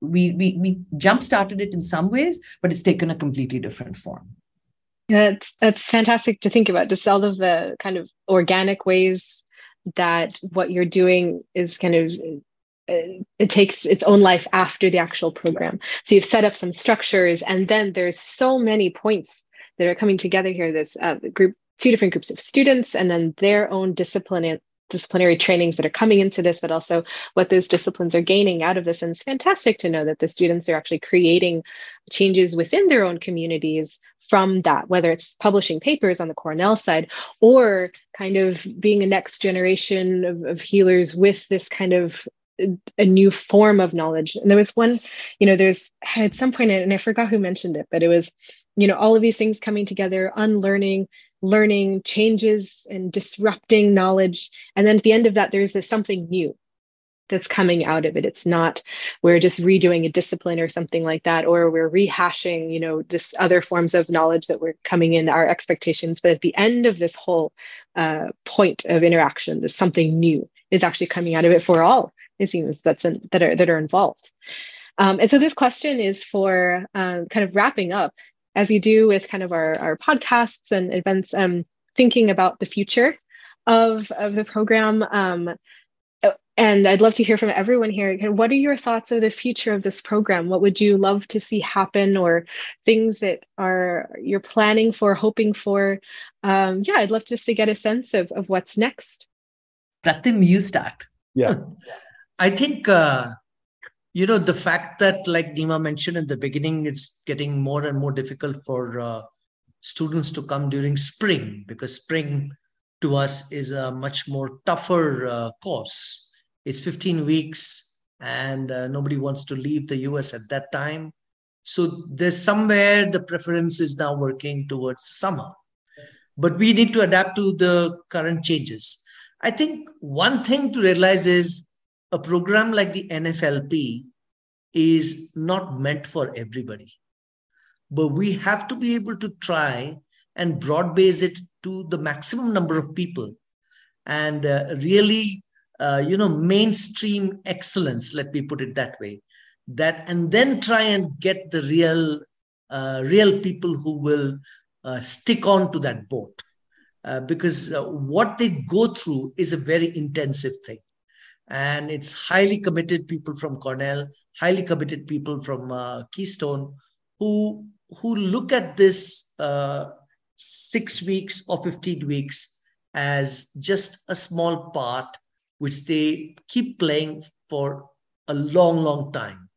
we jump-started it in some ways, but it's taken a completely different form. Yeah, that's fantastic to think about, just all of the kind of organic ways that what you're doing is kind of, it takes its own life after the actual program. So you've set up some structures, and then there's so many points that are coming together here, this group, two different groups of students, and then their own disciplinary trainings that are coming into this, but also what those disciplines are gaining out of this. And it's fantastic to know that the students are actually creating changes within their own communities from that, whether it's publishing papers on the Cornell side or kind of being a next generation of healers with this kind of a new form of knowledge. And there was one, there's at some point, and I forgot who mentioned it, but it was, all of these things coming together, unlearning, learning, changes and disrupting knowledge. And then at the end of that, there's this something new that's coming out of it. It's not we're just redoing a discipline or something like that, or we're rehashing, this other forms of knowledge that we're coming in our expectations. But at the end of this whole point of interaction, there's something new is actually coming out of it for all. It seems that are involved. And so this question is for kind of wrapping up. As you do with kind of our podcasts and events, thinking about the future of the program. And I'd love to hear from everyone here. What are your thoughts of the future of this program? What would you love to see happen, or things that you're planning for, hoping for? I'd love just to get a sense of what's next. Pratim, you start. Yeah. I think... the fact that, like Nima mentioned in the beginning, it's getting more and more difficult for students to come during spring, because spring to us is a much more tougher course. It's 15 weeks and nobody wants to leave the US at that time. So there's somewhere the preference is now working towards summer. But we need to adapt to the current changes. I think one thing to realize is a program like the NFLP is not meant for everybody. But we have to be able to try and broad base it to the maximum number of people and really, mainstream excellence, let me put it that way. That and then try and get the real people who will stick on to that boat because what they go through is a very intensive thing. And it's highly committed people from Cornell, highly committed people from Keystone who look at this 6 weeks or 15 weeks as just a small part which they keep playing for a long, long time.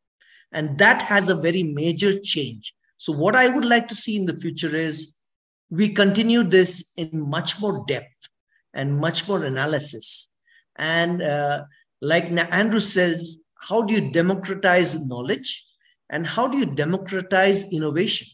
And that has a very major change. So what I would like to see in the future is we continue this in much more depth and much more analysis. And like Andrew says, how do you democratize knowledge? And how do you democratize innovation?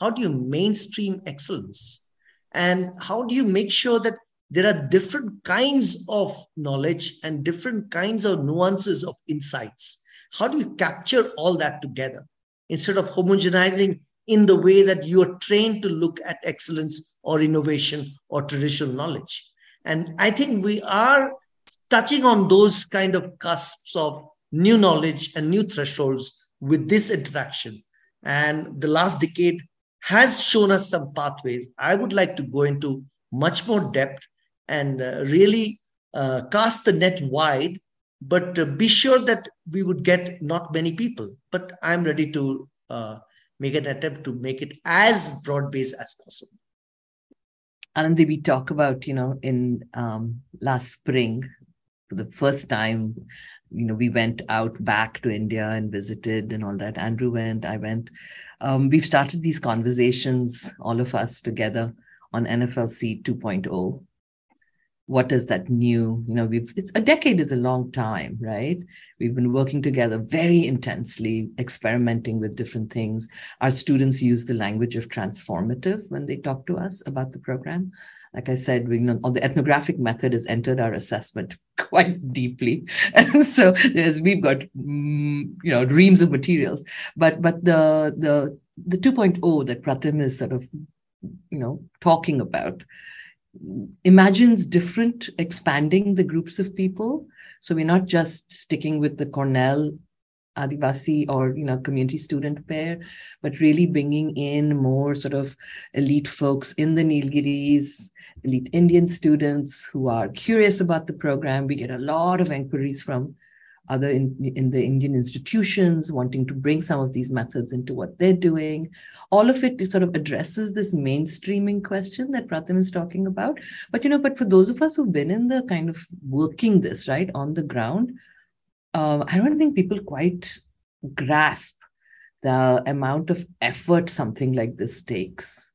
How do you mainstream excellence? And how do you make sure that there are different kinds of knowledge and different kinds of nuances of insights? How do you capture all that together instead of homogenizing in the way that you are trained to look at excellence or innovation or traditional knowledge? And I think we are touching on those kind of cusps of new knowledge and new thresholds with this interaction. And the last decade has shown us some pathways. I would like to go into much more depth and really cast the net wide, but be sure that we would get not many people. But I'm ready to make an attempt to make it as broad-based as possible. Anandi, we talk about, in last spring, for the first time, we went out back to India and visited and all that. Andrew went, I went. We've started these conversations, all of us together, on NFLC 2.0. What is that new? A decade is a long time, right? We've been working together very intensely, experimenting with different things. Our students use the language of transformative when they talk to us about the program. Like I said, the ethnographic method has entered our assessment quite deeply. And so we've got, reams of materials. But the 2.0 that Pratim is sort of, talking about imagines different, expanding the groups of people. So we're not just sticking with the Cornell Adivasi or, community student pair, but really bringing in more sort of elite folks in the Nilgiris, elite Indian students who are curious about the program. We get a lot of inquiries from other in the Indian institutions wanting to bring some of these methods into what they're doing. All of it sort of addresses this mainstreaming question that Pratim is talking about. But, for those of us who've been in the kind of working this, right, on the ground, I don't think people quite grasp the amount of effort something like this takes.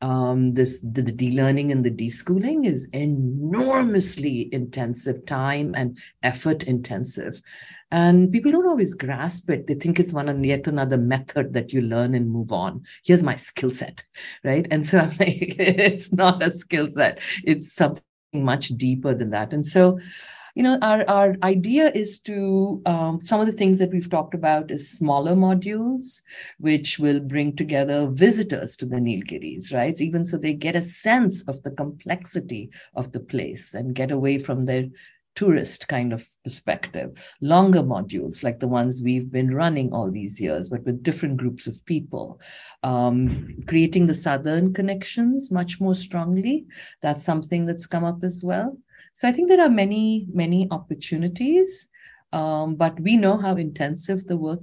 The de-learning and the de-schooling is enormously intensive, time and effort intensive. And people don't always grasp it. They think it's yet another method that you learn and move on. Here's my skill set, right? And so I'm like, it's not a skill set. It's something much deeper than that. And so, our idea is to, some of the things that we've talked about is smaller modules, which will bring together visitors to the Nilgiris, right? Even so they get a sense of the complexity of the place and get away from their tourist kind of perspective. Longer modules like the ones we've been running all these years, but with different groups of people. Creating the southern connections much more strongly. That's something that's come up as well. So I think there are many, many opportunities, but we know how intensive the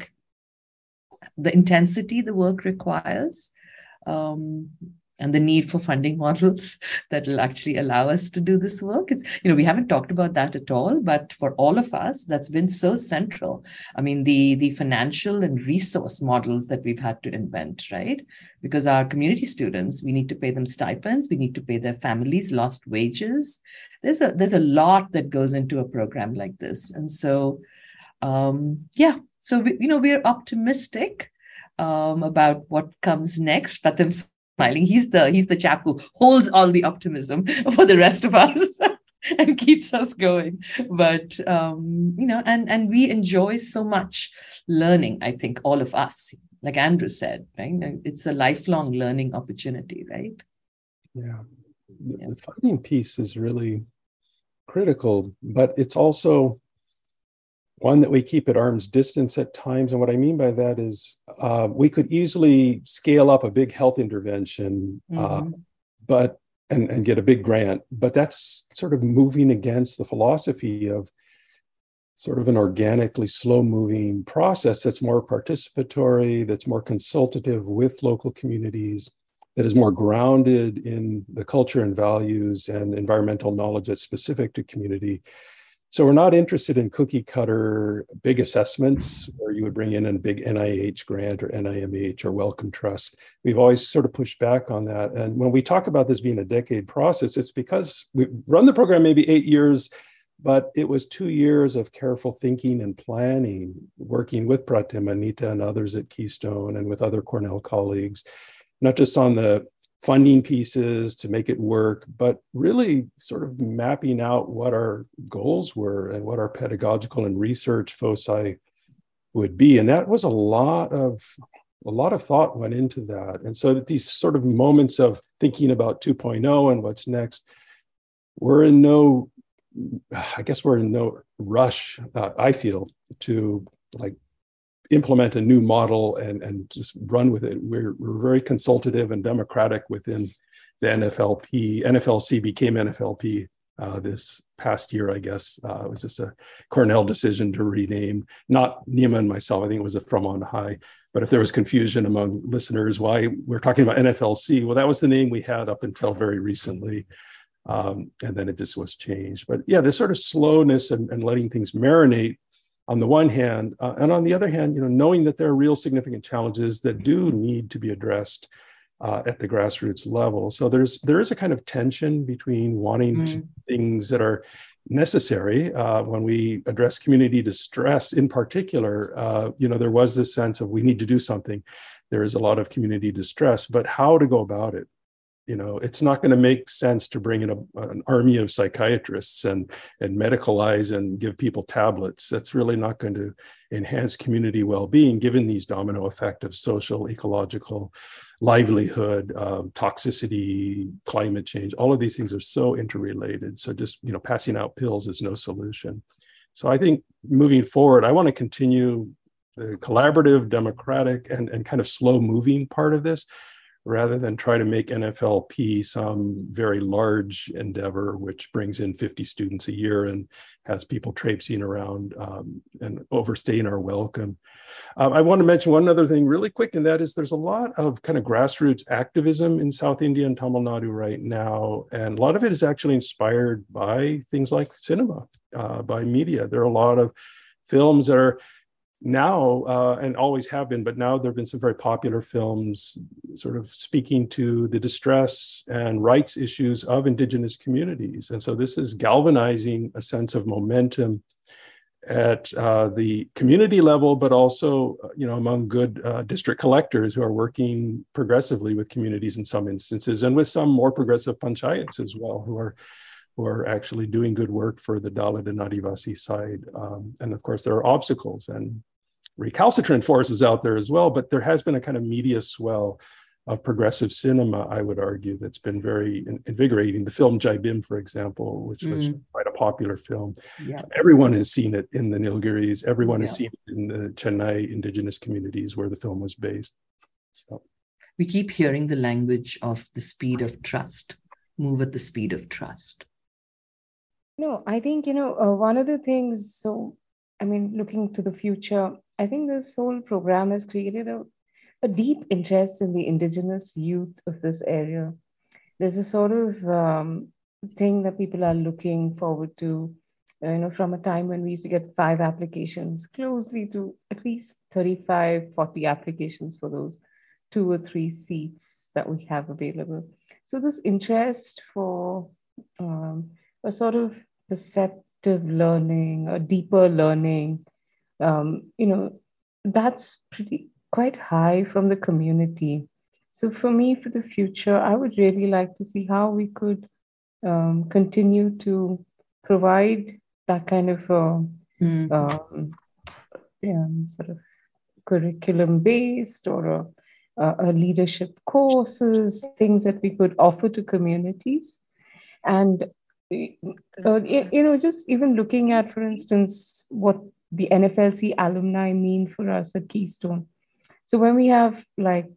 intensity the work requires. and the need for funding models that will actually allow us to do this work. It's, you know, we haven't talked about that at all, but for all of us, that's been so central. I mean, the financial and resource models that we've had to invent, right? Because our community students, we need to pay them stipends, we need to pay their families lost wages. There's a lot that goes into a program like this. And so, we're optimistic about what comes next, but there's smiling. He's the chap who holds all the optimism for the rest of us and keeps us going. But, and we enjoy so much learning, I think, all of us, like Andrew said, right? It's a lifelong learning opportunity, right? Yeah. The funding piece is really critical, but it's also one that we keep at arm's distance at times. And what I mean by that is we could easily scale up a big health intervention but get a big grant, but that's sort of moving against the philosophy of sort of an organically slow-moving process that's more participatory, that's more consultative with local communities, that is more grounded in the culture and values and environmental knowledge that's specific to community. So we're not interested in cookie cutter big assessments where you would bring in a big NIH grant or NIMH or Wellcome Trust. We've always sort of pushed back on that. And when we talk about this being a decade process, it's because we've run the program maybe 8 years, but it was 2 years of careful thinking and planning, working with Pratim, Anita, and others at Keystone and with other Cornell colleagues, not just on the funding pieces to make it work, but really sort of mapping out what our goals were and what our pedagogical and research foci would be. And that was a lot of thought went into that. And so that these sort of moments of thinking about 2.0 and what's next, we're in no rush, I feel, to like implement a new model and just run with it. We're very consultative and democratic within the NFLP. NFLC became NFLP this past year, I guess. It was just a Cornell decision to rename, not Nima and myself. I think it was a From On High. But if there was confusion among listeners why we're talking about NFLC, well, that was the name we had up until very recently. And then it just was changed. But yeah, this sort of slowness and letting things marinate on the one hand, and on the other hand, you know, knowing that there are real significant challenges that do need to be addressed at the grassroots level. So there is a kind of tension between wanting things that are necessary when we address community distress in particular. There was this sense of we need to do something. There is a lot of community distress, but how to go about it. You know, it's not going to make sense to bring in an army of psychiatrists and medicalize and give people tablets. That's really not going to enhance community well-being, given these domino effect of social, ecological, livelihood, toxicity, climate change. All of these things are so interrelated. So just, you know, passing out pills is no solution. So I think moving forward, I want to continue the collaborative, democratic, and kind of slow-moving part of this, rather than try to make NFLP some very large endeavor, which brings in 50 students a year and has people traipsing around and overstaying our welcome. I want to mention one other thing really quick, and that is there's a lot of kind of grassroots activism in South India and Tamil Nadu right now. And a lot of it is actually inspired by things like cinema, by media. There are a lot of films that are now and always have been, but now there have been some very popular films sort of speaking to the distress and rights issues of indigenous communities. And so this is galvanizing a sense of momentum at the community level, but also, you know, among good district collectors who are working progressively with communities in some instances, and with some more progressive panchayats as well, who are actually doing good work for the Dalit and Adivasi side. And of course, there are obstacles and recalcitrant forces out there as well, but there has been a kind of media swell of progressive cinema, I would argue, that's been very invigorating. The film Jai Bhim, for example, which was quite a popular film. Yeah. Everyone has seen it in the Nilgiris. Everyone has seen it in the Chennai indigenous communities where the film was based. So we keep hearing the language of the speed of trust, move at the speed of trust. No, I think, you know, one of the things, so, I mean, looking to the future, I think this whole program has created a a deep interest in the indigenous youth of this area. There's a sort of thing that people are looking forward to, you know, from a time when we used to get 5 applications, closely to at least 35, 40 applications for those 2 or 3 seats that we have available. So this interest for a sort of perceptive learning or deeper learning, you know, that's quite high from the community. So for me, for the future, I would really like to see how we could continue to provide that kind of sort of curriculum-based or a leadership courses, things that we could offer to communities. And, you know, just even looking at, for instance, what the NFLC alumni mean for us at Keystone. So when we have like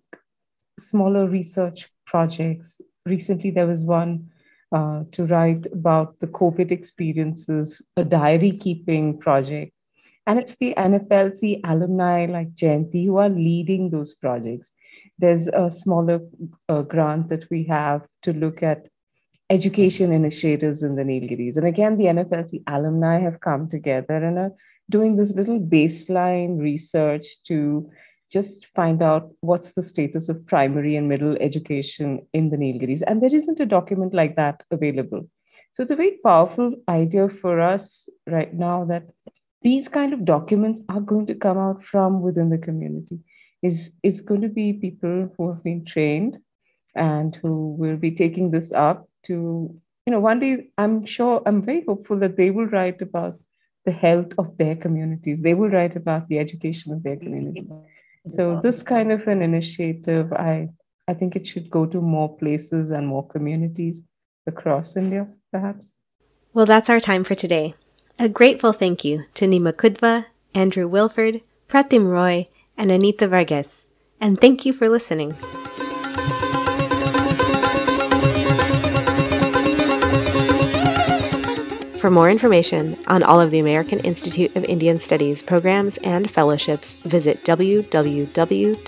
smaller research projects, recently there was one to write about the COVID experiences, a diary keeping project. And it's the NFLC alumni like Jayanti who are leading those projects. There's a smaller grant that we have to look at education initiatives in the Nilgiris. And again, the NFLC alumni have come together and are doing this little baseline research to just find out what's the status of primary and middle education in the Nilgiris. And there isn't a document like that available. So it's a very powerful idea for us right now that these kind of documents are going to come out from within the community. It's going to be people who have been trained and who will be taking this up to, you know, one day I'm very hopeful that they will write about the health of their communities. They will write about the education of their community. So this kind of an initiative, I think it should go to more places and more communities across India, perhaps. Well, that's our time for today. A grateful thank you to Nima Kudva, Andrew Willford, Pratim Roy, and Anita Varghese. And thank you for listening. For more information on all of the American Institute of Indian Studies programs and fellowships, visit www.indiastudies.org.